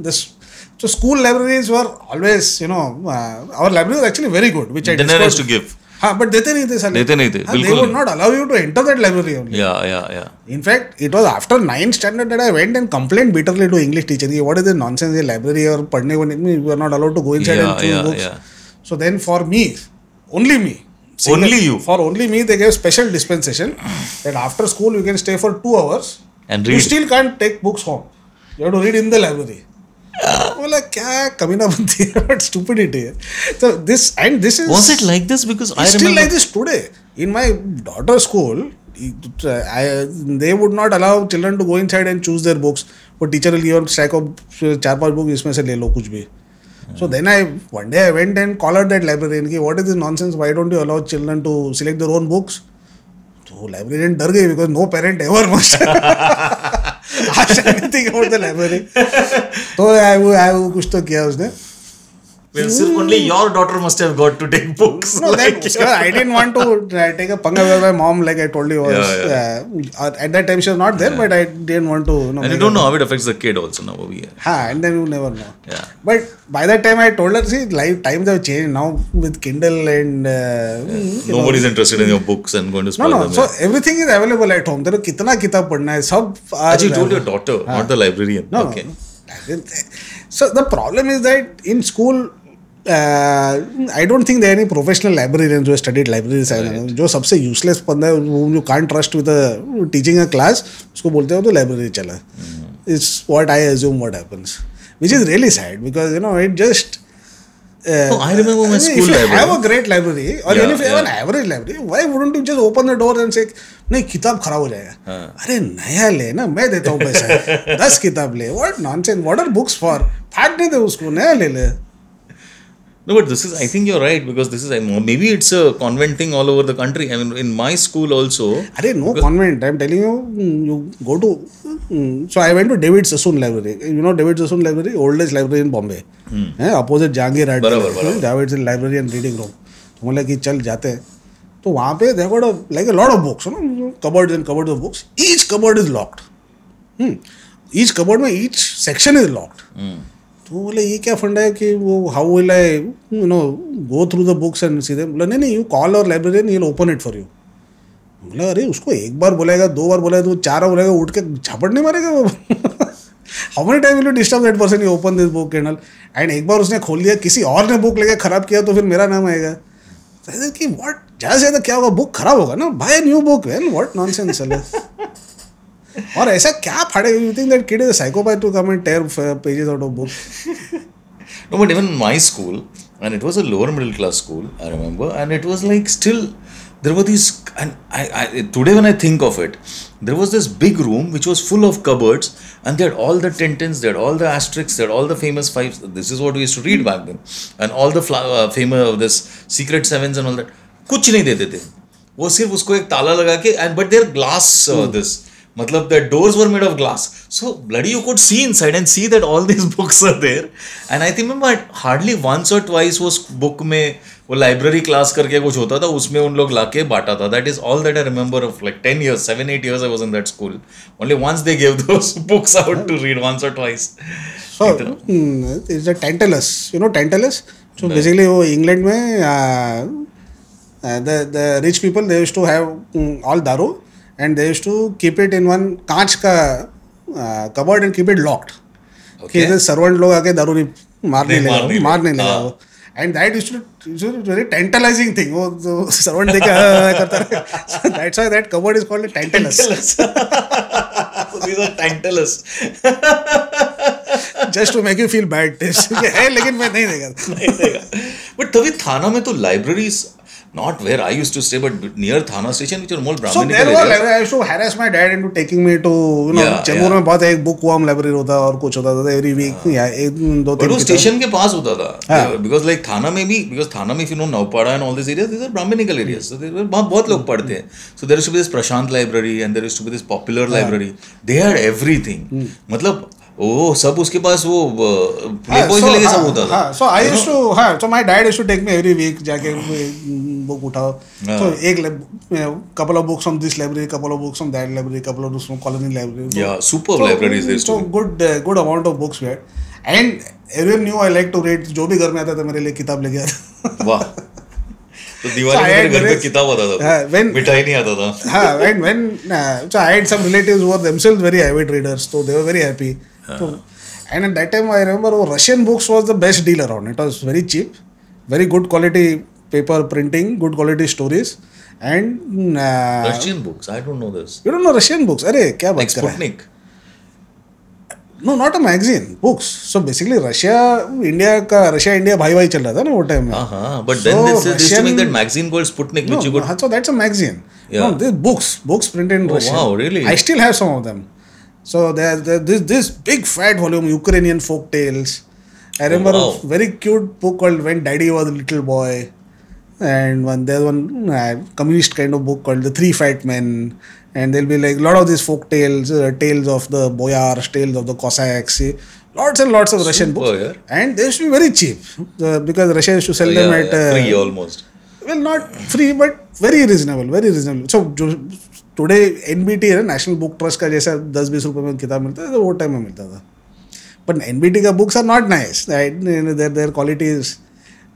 this, so school libraries were always, you know, uh, our library was actually very good, which I didn't used to give. Ha, but dete nahi the, sir. Dete nahi the. Ha, they would not allow you to enter that library only. Yeah, yeah, yeah. In fact, it was after ninth standard that I went and complained bitterly to English teacher. What is this nonsense? The library or padne when you are not allowed to go inside yeah, and choose yeah, books. Yeah. So then for me, only me. Single, only you. For only me, they gave special dispensation that after school you can stay for two hours and read. You still can't take books home. You have to read in the library. I was like, kya kamina banti hai? What stupidity. So this and this is. Was it like this? Because I remember. It's still like this today. In my daughter's school, I, they would not allow children to go inside and choose their books. But teacher will give a stack of four five books, isme se le lo kuch bhi. So then I, one day I went and collared that librarian, ki, what is this nonsense, why don't you allow children to select their own books? So librarian dar gayi because no parent ever must ask anything about the library. So I, I, kuch to kiya usne. Well, only your daughter must have got to take books. No, like that, sir, I didn't want to uh, take a panga with my mom, like I told you. Was, yeah, yeah. Uh, at that time, she was not there, yeah. But I didn't want to. You know, and you don't know how it affects the kid also now over here. Ha, and then you never know. Yeah. But by that time, I told her, see, life times have changed now with Kindle and. Uh, yeah. Nobody's know, interested in your books and going to spoil no, no. them. So yeah. Everything is available at home. There are kitna kitab padna hai, sab. Actually, you told your daughter, ha. Not the librarian. No, okay. No, no. So the problem is that in school. Uh, I don't think there are any professional librarians who have studied libraries. Right. जो सबसे useless बंदा है, whom you can't trust with a teaching a class, उसको बोलते हो तो library चला. Mm-hmm. It's what I assume what happens, which is really sad because you know it just. Uh, oh, I remember my I mean, school library. If you have a great library or yeah, even if you yeah. have an average library, why wouldn't you just open the door and say, "Nahi, kitab kharaab ho jayega." Huh. Arey, naya le na, main deta hoon paisa. ten kitab le. What nonsense? What are books for? Phaatne de usko, naya le le. No, but this is, I think you're right, because this is, maybe it's a convent thing all over the country. I mean, in my school also. Arey, no convent. I'm telling you, you go to, so I went to David Sassoon Library. You know David Sassoon Library, oldest library in Bombay. Hmm. Eh, opposite Jahangir Art. Barabar, barabar. David's Library and Reading Room. So I was like, chal jate hai. So wahan pe, they've got a, like a lot of books, you know, cupboards and cupboards of books. Each cupboard is locked. Hmm. Each cupboard, mein, each section is locked. Hmm. वो बोले ये क्या फंडा है कि वो how will I you know go through the books and see them बोला नहीं नहीं यू कॉल और librarian he will open it for you बोला अरे उसको एक बार बोलेगा दो बार बोलेगा तो चार बार बोलेगा उठ के झपट नहीं मारेगा वो how many time will you disturb that person you open this book canal and एक बार उसने खोल लिया किसी और ने बुक लेके खराब किया तो फिर मेरा नाम आएगा कि व्हाट ज़्यादा से ज़्यादा क्या होगा बुक खराब होगा ना buy new book and what nonsense और ऐसा क्या फाड़े you think that kid is a psychopath to come and tear pages out of book. No, but even my school, and it was a lower middle class school, I remember, and it was like still there were these, and I, I today when I think of it, there was this big room which was full of cupboards, and they had all the tintins, they had all the asterisks, they had all the famous fives. This is what we used to read back then, and all the fla- uh, famous this secret sevens and all that. कुछ नहीं देते थे वो सिर्फ उसको एक ताला लगा के and but their glass uh, hmm. this. Matlab, the doors were made of glass. So bloody you could see inside and see that all these books are there. And I think remember hardly once or twice was book mein वो library class करके कुछ होता था उसमें उन लोग लाके बांटा था. That is all that I remember of like ten years, seven, eight years I was in that school. Only once they gave those books out to read once or twice. So mm, it's a Tantalus. You know Tantalus? So no. Basically वो England में uh, uh, the the rich people they used to have um, all दारू and they used to keep it in one कांच का uh, cupboard and keep it locked. Okay. कि servant लोग आके दारू नहीं मारने लगा मारने लगा. And that used to be very tantalizing thing. वो servant देख करता है. So that's why that cupboard is called a Tantalus. So these are Tantalus. Just to make you feel bad. है लेकिन मैं नहीं देखा. नहीं देखा. But तभी थाना में तो libraries not where I used to stay but near Thana station which were more Brahmin. So there was library. I used to harass my dad into taking me to you know yeah, Chembur में बहुत एक bookworm library होता और कुछ होता था every week या एक दो तीन वो station के पास होता था because like Thana में भी because Thana में if you know Naupara and all these areas these are Brahminical areas so there were बहुत लोग पढ़ते हैं so there used to be this Prashant library and there used to be this popular library they had everything मतलब Oh, सब उसके पास वो Playboy से लेके सब होता था. So I used to, हाँ, so my dad used to take me every week जाके book उठाओ. So एक couple of books from this library, couple of books from that library, couple of books from colony library. Yeah, super libraries there. So good, good amount of books we had. And everyone knew I like to read. जो भी घर में आता था मेरे लिए किताब लेके आता. वाह. So Diwali मेरे घर पे किताब आता था. हाँ, when मिठाई नहीं आता था. हाँ, and when so I had some relatives who were themselves very avid readers, so they were very happy. So, and at that time I remember oh, Russian books was the best deal around. It was very cheap, very good quality paper printing, good quality stories and uh, Russian books. I don't know this. You don't know Russian books? Arey, kya baat kar raha hai? No, not a magazine. Books. So basically Russia, India ka Russia India bhai bhai chal raha tha na wo time mein. Uh-huh. But so then they used Russian... to make that magazine called Sputnik. No, which you could... no, so that's a magazine. Yeah. No, these books, books printed in oh, Russian. Wow, really? I still have some of them. So there, there, this this big fat volume Ukrainian folk tales. I remember oh, wow. a very cute book called When Daddy Was a Little Boy, and one there's one uh, communist kind of book called The Three Fat Men, and there'll be like a lot of these folk tales, uh, tales of the boyars, tales of the Cossacks, lots and lots of Super, Russian books, yeah. And they used to be very cheap uh, because Russia used to sell oh, yeah, them at yeah, free uh, almost. Well, not free, but very reasonable, very reasonable. So. Today N B T है National Book Trust का जैसा ten to twenty रुपए में किताब मिलता था तो वो टाइम में मिलता था but N B T का books are not nice their their quality is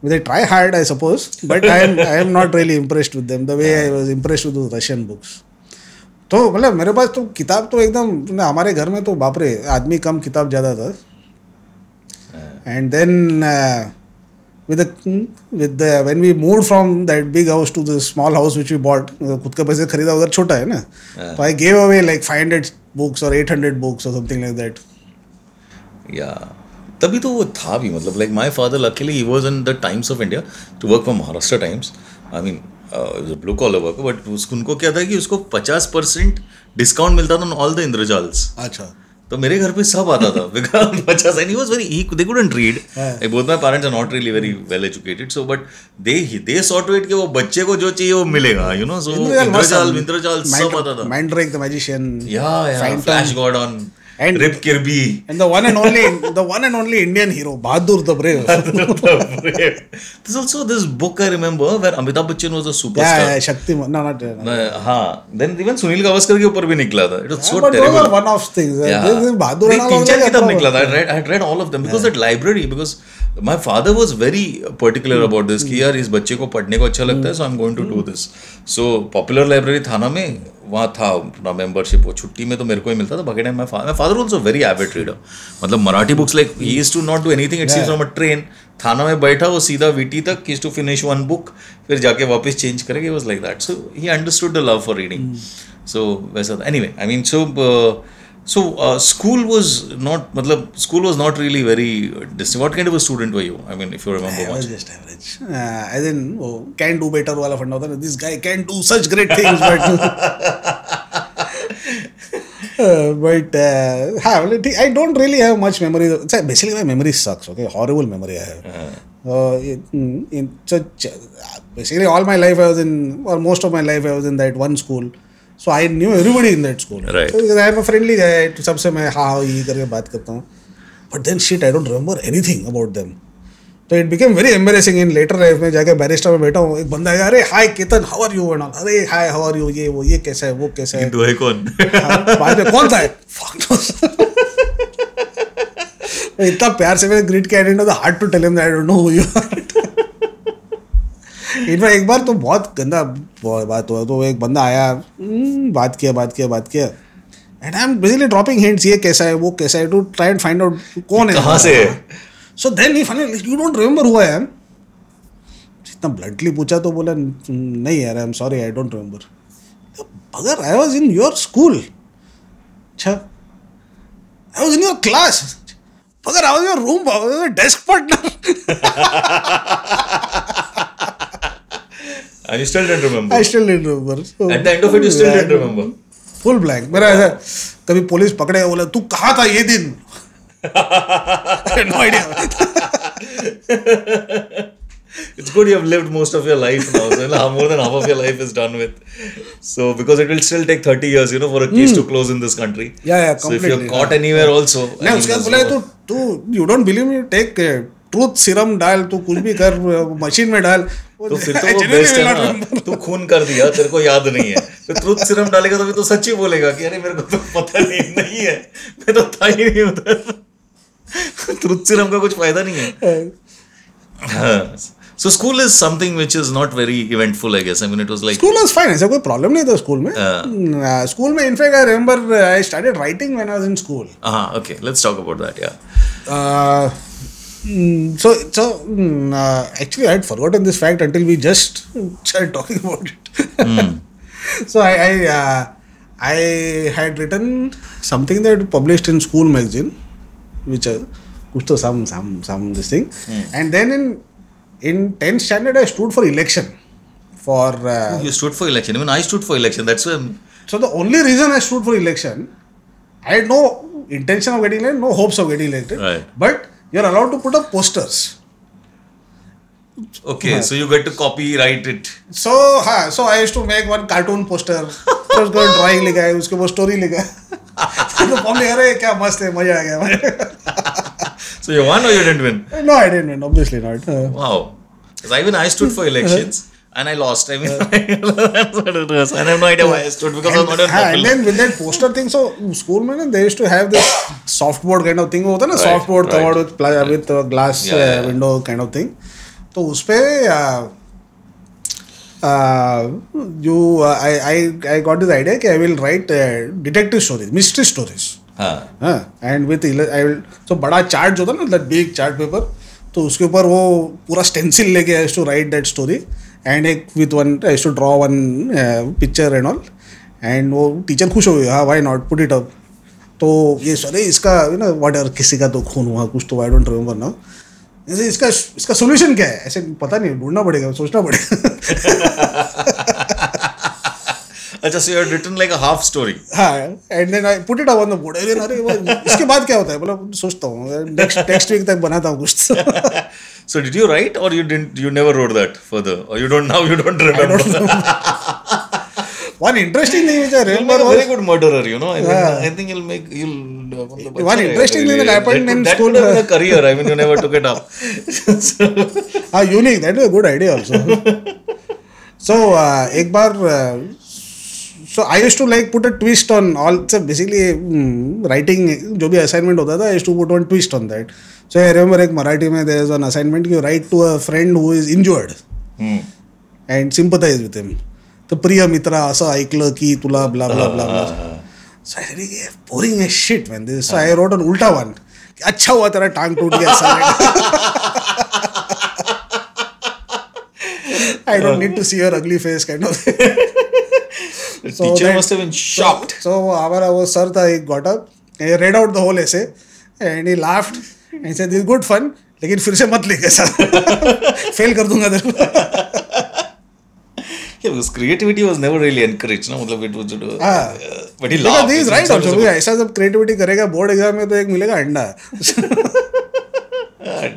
they try hard I suppose but I am I am not really impressed with them the way I was impressed with those Russian books तो मतलब मेरे पास तो किताब तो एकदम हमारे घर में तो बाप रे आदमी कम किताब ज़्यादा था and then uh, with the with the when we moved from that big house to the small house which we bought खुद का पैसे खरीदा उधर छोटा है ना so I gave away like five hundred books or eight hundred books or something like that yeah तभी तो वो था भी मतलब like my father luckily he was in the Times of India to work for Maharashtra Times I mean Uh, it was a blue collar worker but उसको क्या था कि उसको fifty percent discount मिलता था on all the Indrajals अच्छा तो मेरे घर पे सब आता था because बच्चा and he was very he they couldn't read like both my parents are not really very well educated so but they they saw to it कि वो बच्चे को जो चाहिए वो मिलेगा you know so इंद्रजाल इंद्रजाल सब आता था Mandrake the magician yeah yeah Flash Gordon and Rip Kirby and the one and only the one and only Indian hero Bahadur the Brave there's also this book I remember where Amitabh Bachchan was a superstar yeah, yeah Shaktiman no not no, no. haan, then even Sunil Gavaskar ke upar bhi nikla tha it was yeah, so but terrible those are one off things yeah. Bahadur and all that I read I had read all of them because yeah. that library because my father was very particular mm. about this mm. ki yaar is bacche ko padhne ko acha lagta hai so I'm going to mm. do this so popular library Thana mein वहाँ था अपना membership वो छुट्टी में तो मेरे को ही मिलता था बाकी टाइम मैं my father also very avid reader मतलब Marathi books like he used to not do anything it sees from a train Thana में बैठा वो सीधा वीटी तक he used to finish one book फिर जाके वापस चेंज करेगा was like that so he understood the love for reading so वैसा anyway I mean so so school was not मतलब school was not really very what kind of a student were you I mean if you remember what just average I in वो can do better वाला फंडा होता ना this guy can do such great things but Uh, but uh, I don't really have much memory. So basically, my memory sucks. Okay, horrible memory I have. Uh-huh. Uh, it, in, so basically, all my life I was in, or most of my life I was in that one school. So I knew everybody in that school. Right. So, because I am a friendly guy, to सबसे मैं हाँ ये करके बात करता हूँ. But then shit, I don't remember anything about them. So it became very embarrassing in later life. मैं जाके barista में बैठा हूँ, एक बंदा आया, अरे hi Ketan, how are you and all. अरे hi, how are you, ये वो ये कैसा है, वो कैसा है. हिंदू है कौन? बाद में कौन था? Fuck knows. इतना प्यार से मैंने ग्रीट किया, I don't know the heart to tell him that I don't know who you are. इनमें एक बार तो बहुत गंदा बात हुआ, तो एक बंदा आया, बात किया बात किया बात किया and I am basically dropping hints, ये कैसा है वो कैसा है, to try and find out कौन है कहाँ से. So then he finally, you don't remember who I am. इतना ब्लंटली पूछा तो बोला नहीं यार I am sorry I don't remember. मगर I was in your school. अच्छा I was in your class. But I was your room, I was your desk partner. And you still didn't remember? I still didn't remember. So at the end of it, you still blank. Didn't remember? Full blank. मेरा ऐसा कभी police पकड़े बोला तू कहाँ था ये दिन? I had no idea. It's good you have lived most of your life now. So more than half of your life is done with. So because it will still take thirty years, you know, for a case mm. to close in this country. Yeah, yeah, completely. So if you're caught yeah. anywhere yeah. also. No, उसके बाद बोला तू तू you don't believe me? Take uh, truth serum डाल, तू कुछ भी कर machine में डाल. तो फिर तो वो best है ना. तू खून कर दिया, तेरे को याद नहीं है. तो truth serum डालेगा तो फिर तो सच्ची बोलेगा कि अरे मेरे को तो पता नहीं नहीं है, मैं तो था ही नहीं उधर. Truth serum का कुछ फायदा नहीं है. हाँ. So school is something which is not very eventful, I guess. I mean, it was like school was fine. ऐसा कोई problem नहीं था school में. Uh, uh, school में, in fact, I remember I started writing when I was in school. Ah, uh-huh, okay. Let's talk about that. Yeah. Uh, so, so uh, actually, I had forgotten this fact until we just started talking about it. Mm. So I, I, uh, I had written something that published in school magazine, which uh, कुछ तो some some some this thing, mm. and then in In tenth standard, I stood for election. For uh, you stood for election. Even I stood for election. That's why. I'm... So the only reason I stood for election, I had no intention of getting elected, no hopes of getting elected. Right. But you're allowed to put up posters. Okay, yeah. So you get to copyright it. So ha, so I used to make one cartoon poster. I was going drawing लिखा है, उसके वो story लिखा है. तो बोले अरे क्या मस्त है, मजा आ गया. So you won or you didn't win? No, I didn't win. Obviously not. Uh, wow. Because even I stood for elections and I lost. I mean, uh, that's what it was. And I have no idea why I stood because I was not a popular. And then with that poster thing, so school man, they used to have this softboard kind of thing. Right, softboard right, covered with, pla- right. with uh, glass yeah, yeah, yeah. Uh, window kind of thing. So uspe, uh, uh, you, uh, I, I, I got this idea that I will write uh, detective stories, mystery stories. हाँ हाँ and with I will so बड़ा chart जो था ना that big chart paper तो उसके ऊपर वो पूरा स्टेंसिल लेके I used to write that story and एक with one I used to draw one picture and all and वो टीचर खुश हो गई हाँ why not put it up तो ये सर इसका यू नो व्हाट एवर किसी का तो खून हुआ कुछ तो आई डोंट रिमेंबर नाउ जैसे इसका इसका सोल्यूशन क्या है ऐसे पता नहीं ढूंढना पड़ेगा सोचना पड़ेगा. अच्छा so you had written like a half story हां and then I put it on the board and अरे इसके बाद क्या होता है बोला सोचता हूं नेक्स्ट नेक्स्ट वीक तक बनाता हूं कुछ. सो डिड यू राइट और you didn't you never wrote that further और you don't know you don't remember. One interesting thing which I remember was a very good murderer, you know. I, yeah. mean, I think you'll make you'll uh, one interesting thing that happened in school that was a career. I mean you never took it up. So, ah unique, that was a good idea also. So uh, ek bar uh, so I used to like put a twist on all so basically hmm, writing जो भी assignment होता था I used to put one twist on that. So I remember एक मराठी में there is an assignment you write to a friend who is injured hmm. and sympathize with him. तो प्रिय मित्रा असं ऐकलं की तुला blah blah blah blah. So I really boring as shit man. This, so I wrote an ulta one. अच्छा हुआ तेरा टांग टूट गया साले. I don't need to see your ugly face kind of thing. The so teacher that, must have been shocked. So our our sir tha, he got up, and he read out the whole essay, and he laughed and he said, "This is good fun, लेकिन फिर से मत लेके sir, fail कर दूँगा तेरे को." Yeah, because creativity was never really encouraged, no? मतलब it was, uh, ah, but he laughed. Because he is right also. ऐसा जब creativity करेगा board exam में तो एक मिलेगा अंडा.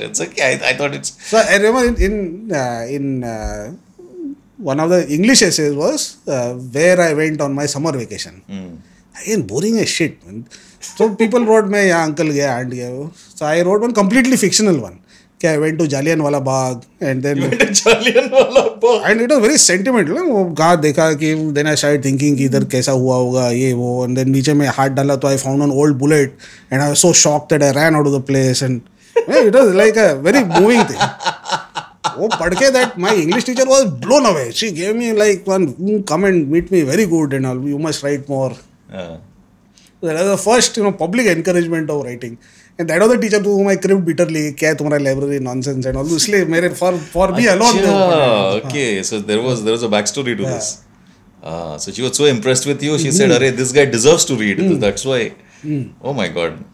That's okay. I, I thought it's. So I remember in in, uh, in uh, one of the English essays was uh, where I went on my summer vacation. Mm. Again, boring as shit. Man. So people wrote, my uncle gaya, aunt gaya. So I wrote one completely fictional one. Okay, I went to Jallianwala Bagh and then... You went to Jallianwala Bagh? And it was very sentimental. Then I started thinking, idhar kaisa hua hoga, ye wo. And then niche mein haath dala, to I found an old bullet. And I was so shocked that I ran out of the place. And yeah, it was like a very moving thing. Oh, padke that my English teacher was blown away. She gave me like one, come and meet me, very good and all. You must write more. Uh-huh. So that was the first, you know, public encouragement of writing. And that was the teacher to whom I cribbed bitterly, kya tumhara library nonsense and all. Usliye mere for for me alone. Okay, so there was there was a backstory to yeah. this. Uh, so she was so impressed with you. She mm-hmm. said, "Arey, this guy deserves to read." Mm. So that's why. Mm. Oh my God.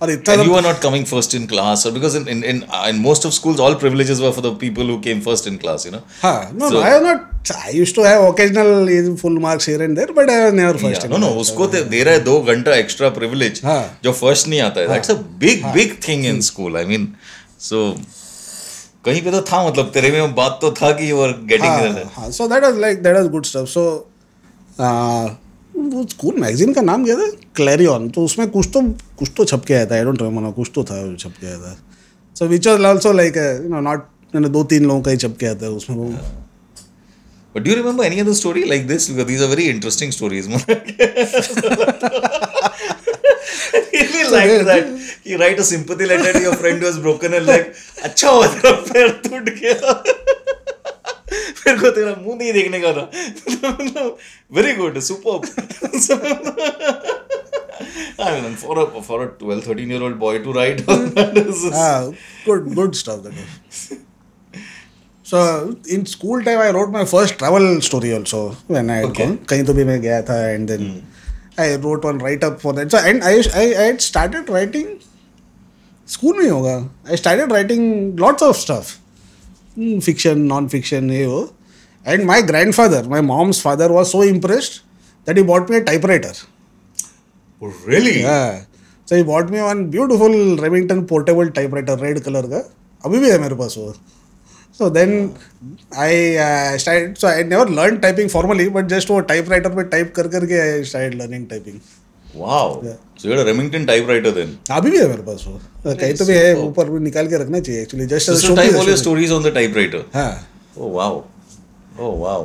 And you were not coming first in class, or because in, in, in, in most of schools, all privileges were for the people who came first in class, you know. Ha, no, so, no, I was not. I used to have occasional full marks here and there, but I was never first yeah, in no, class. No, no, usko te de raha hai do ghanta extra privilege, ha. Jo first nahi aata hai. That's a big, ha. Big thing in school. I mean, so, kahin pe to tha, matlab, tere mein baat to tha ki you were getting ha, there. Ha. So that was like, that was good stuff. So, uh, वो school magazine का नाम क्या था Clarion तो उसमें कुछ तो कुछ तो छप के आया था आई डोंट रिमेंबर कुछ तो था छप के आया था so which was also like you know not you know दो तीन लोगों का ही छप के आता है उसमें वो but do you remember any other story like this because these are very interesting stories really like that you write a sympathy letter to your friend who has broken a leg अच्छा हुआ तेरा पैर टूट गया फिर को तेरा मुंह नहीं देखने का था very good superb I mean for a for a twelve thirteen year old boy to write that is ah, good good stuff that is so in school time I wrote my first travel story also when I okay. कहीं तो भी मैं गया था and then hmm. I wrote one write up for that so and I I, I had started writing school में होगा I started writing lots of stuff fiction, non-fiction, hey-oh. And my grandfather, my mom's father was so impressed that he bought me a typewriter. Oh, really? Yeah. So he bought me one beautiful Remington portable typewriter, red color ka. Abhi bhi hai mere paas wo. So then yeah. I uh, started, so I never learned typing formally, but just wo typewriter pe type kar kar ke I started learning typing. Wow. Yeah. So you had a Remington typewriter then? Abhi bhi hai mere paas wo. कहीं तो भी है ऊपर भी निकाल के रखना चाहिए actually just so type all your stories on the typewriter हां oh wow oh wow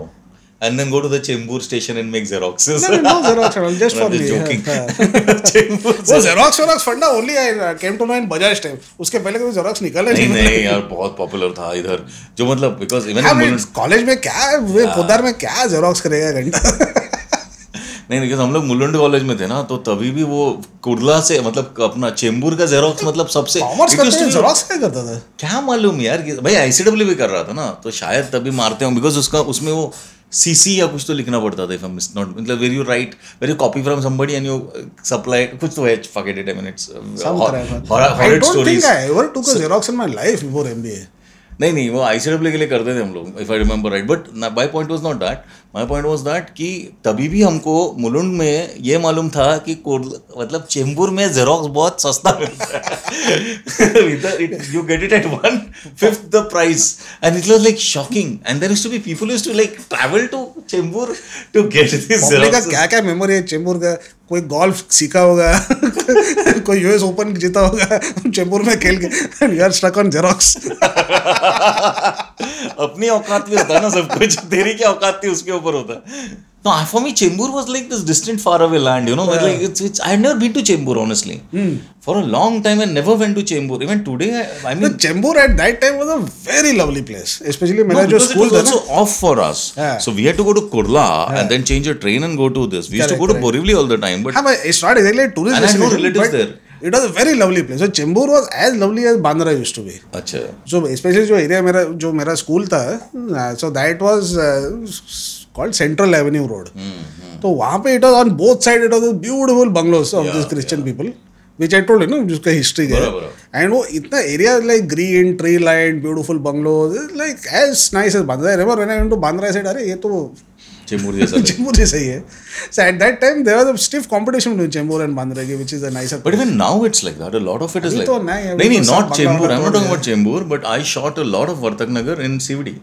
and then go to the Chembur station and make xeroxes no no xerox I am just for me Chembur वो xerox xerox फंडा only I came to know in Bajaj time उसके पहले कभी xerox निकाले नहीं नहीं यार बहुत पॉपुलर था इधर जो मतलब बिकॉज़ इवन कॉलेज में क्या पोदार में क्या जेरोक्स करेगा घंटा नहीं नहीं हम लोग मुलुंड कॉलेज में थे ना तो तभी भी वो कुर्ला से मतलब अपना चेंबूर का जेरोक्स मतलब सबसे जेरोक्स क्या करता था क्या मालूम यार भाई आईसीडब्ल्यू भी कर रहा था ना तो शायद तभी मारते हों बिकॉज उसका उसमें वो सीसी या कुछ तो लिखना पड़ता था इफ एम नॉट मतलब where you write where you copy from somebody and you supply कुछ तो है fucking it I mean it's horror stories I ever took a xerox in my life before MBA नहीं नहीं वो ICW के लिए करते थे हम लोग if I remember right but my point was not that my point was that कि तभी भी हमको मुलुंड में ये मालूम था कि मतलब चेंबूर में जेरोक्स बहुत सस्ता मिलता है you get it at one fifth the price and it was like shocking and there used to be people used to like travel to Chembur to get this xerox क्या क्या मेमोरी है चेंबूर का कोई गोल्फ सीखा होगा कोई यूएस ओपन जीता होगा चेंबूर में खेल के and you are stuck on xerox अपनी औकात में होता है ना सब कुछ तेरी क्या औकात थी उसके ऊपर होता no for me Chembur was like this distant far away land you know yeah. like it's, it's I had never been to Chembur honestly mm. for a long time I never went to Chembur even today I, I mean Chembur at that time was a very lovely place especially no, because school it was also na? Off for us yeah. so we had to go to Kurla yeah. and then change a train and go to this we used correct, to go to Borivali all the time but, yeah, but it's not exactly a tourist destination and I had no relatives there it was a very lovely place so Chembur was as lovely as Bandra used to be अच्छा so especially जो area मेरा जो मेरा school था so that was uh, called Central Avenue Road. Mm-hmm. So, वहाँ पे it was on both sides, it was the beautiful bungalows of yeah, these Christian yeah. people, which I told you, know, जिसका history है. And वो इतना area like green, tree lined, beautiful bungalows, like as nice as Bandra. I remember when I went to Bandra, I said, अरे ये तो Chembur जैसा है. Chembur जैसा ही है. So at that time there was a stiff competition between Chembur and Bandra, which is a nicer. But even now it's like that. A lot of it is like. नहीं नहीं not Chembur. I'm not talking about Chembur, but I shot a lot of Vartak Nagar in C V D.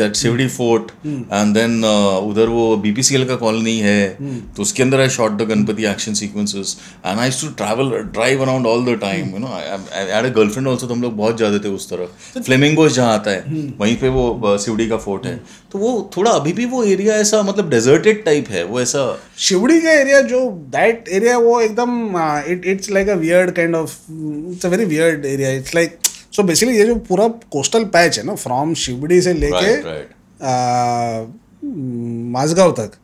at Sivdi Fort, and then उधर वो B P C L का colony है, तो उसके अंदर है shot the Ganpati action sequences, and I used to travel, drive around all the time, you know, I, I had a girlfriend also, तो हम लोग बहुत जाते थे उस तरफ, Flamingos जहाँ आता है, वहीं पे वो Sivdi का fort है, तो वो थोड़ा अभी भी वो area ऐसा मतलब deserted type है, वो ऐसा Sivdi का area जो that area वो एकदम it it's like a weird kind of it's a very weird area, it's like so basically ये जो पूरा coastal patch है ना from Sivdi से लेके right, right. Mazgaon तक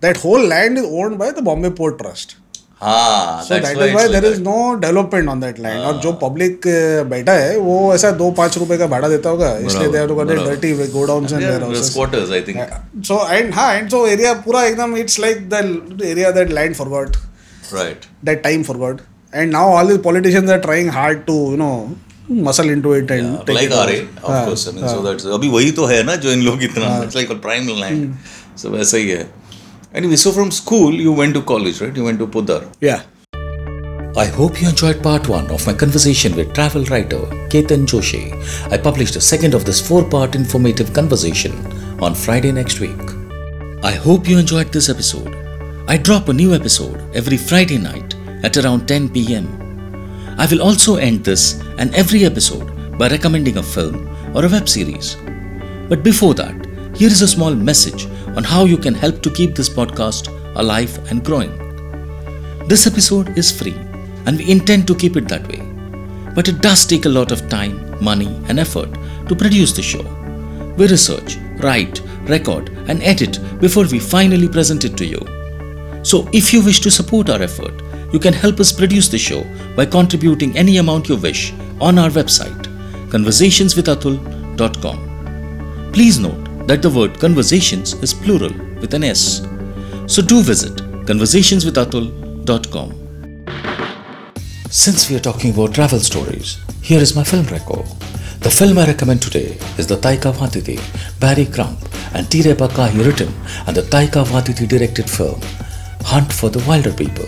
that whole land is owned by the Bombay Port Trust. हाँ, so that is why there is no development on that land. और जो public बैठा है वो ऐसा दो पाँच रुपए का भाड़ा देता होगा इसलिए they have to get dirty go downs and warehouses. Squatters I think. So and हाँ and so area पूरा एकदम it's like the area that land forgot. Right. That time forgot. And now all these politicians are trying hard to you know muscle into it and yeah, take like it R A, of ah, course. I mean, ah. So that's अभी वही तो है ना जो इन लोग इतना it's like a prime land. Hmm. So वैसा ही है. Anyway, so from school you went to college, right? You went to Pudar. Yeah. I hope you enjoyed part one of my conversation with travel writer Ketan Joshi. I published the second of this four-part informative conversation on Friday next week. I hope you enjoyed this episode. I drop a new episode every Friday night at around ten p.m. I will also end this and every episode by recommending a film or a web series. But before that, here is a small message on how you can help to keep this podcast alive and growing. This episode is free and we intend to keep it that way. But it does take a lot of time, money and effort to produce the show. We research, write, record and edit before we finally present it to you. So if you wish to support our effort, you can help us produce the show by contributing any amount you wish on our website, conversations with atul dot com. Please note that the word conversations is plural with an S. So do visit conversations with atul dot com. Since we are talking about travel stories, here is my film reco. The film I recommend today is the Taika Waititi, Barry Crump and T. Ray Bakahi written and the Taika Waititi directed film Hunt for the Wilder People.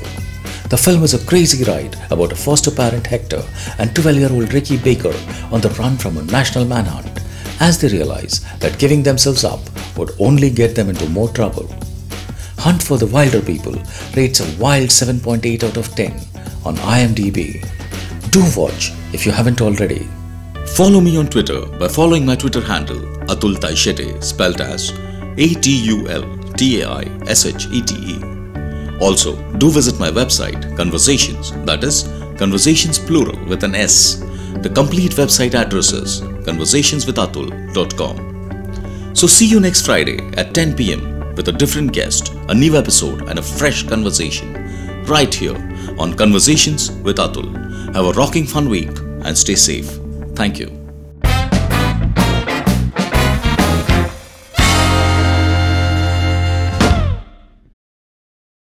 The film is a crazy ride about a foster parent Hector and twelve-year-old Ricky Baker on the run from a national manhunt as they realize that giving themselves up would only get them into more trouble. Hunt for the Wilder People rates a wild seven point eight out of ten on I M D B. Do watch if you haven't already. Follow me on Twitter by following my Twitter handle Atul Taishete spelled as A T U L T A I S H E T E. Also, do visit my website, Conversations, that is, Conversations plural with an S. The complete website address is conversations with atul dot com. So see you next Friday at ten p.m. with a different guest, a new episode and a fresh conversation right here on Conversations with Atul. Have a rocking fun week and stay safe. Thank you.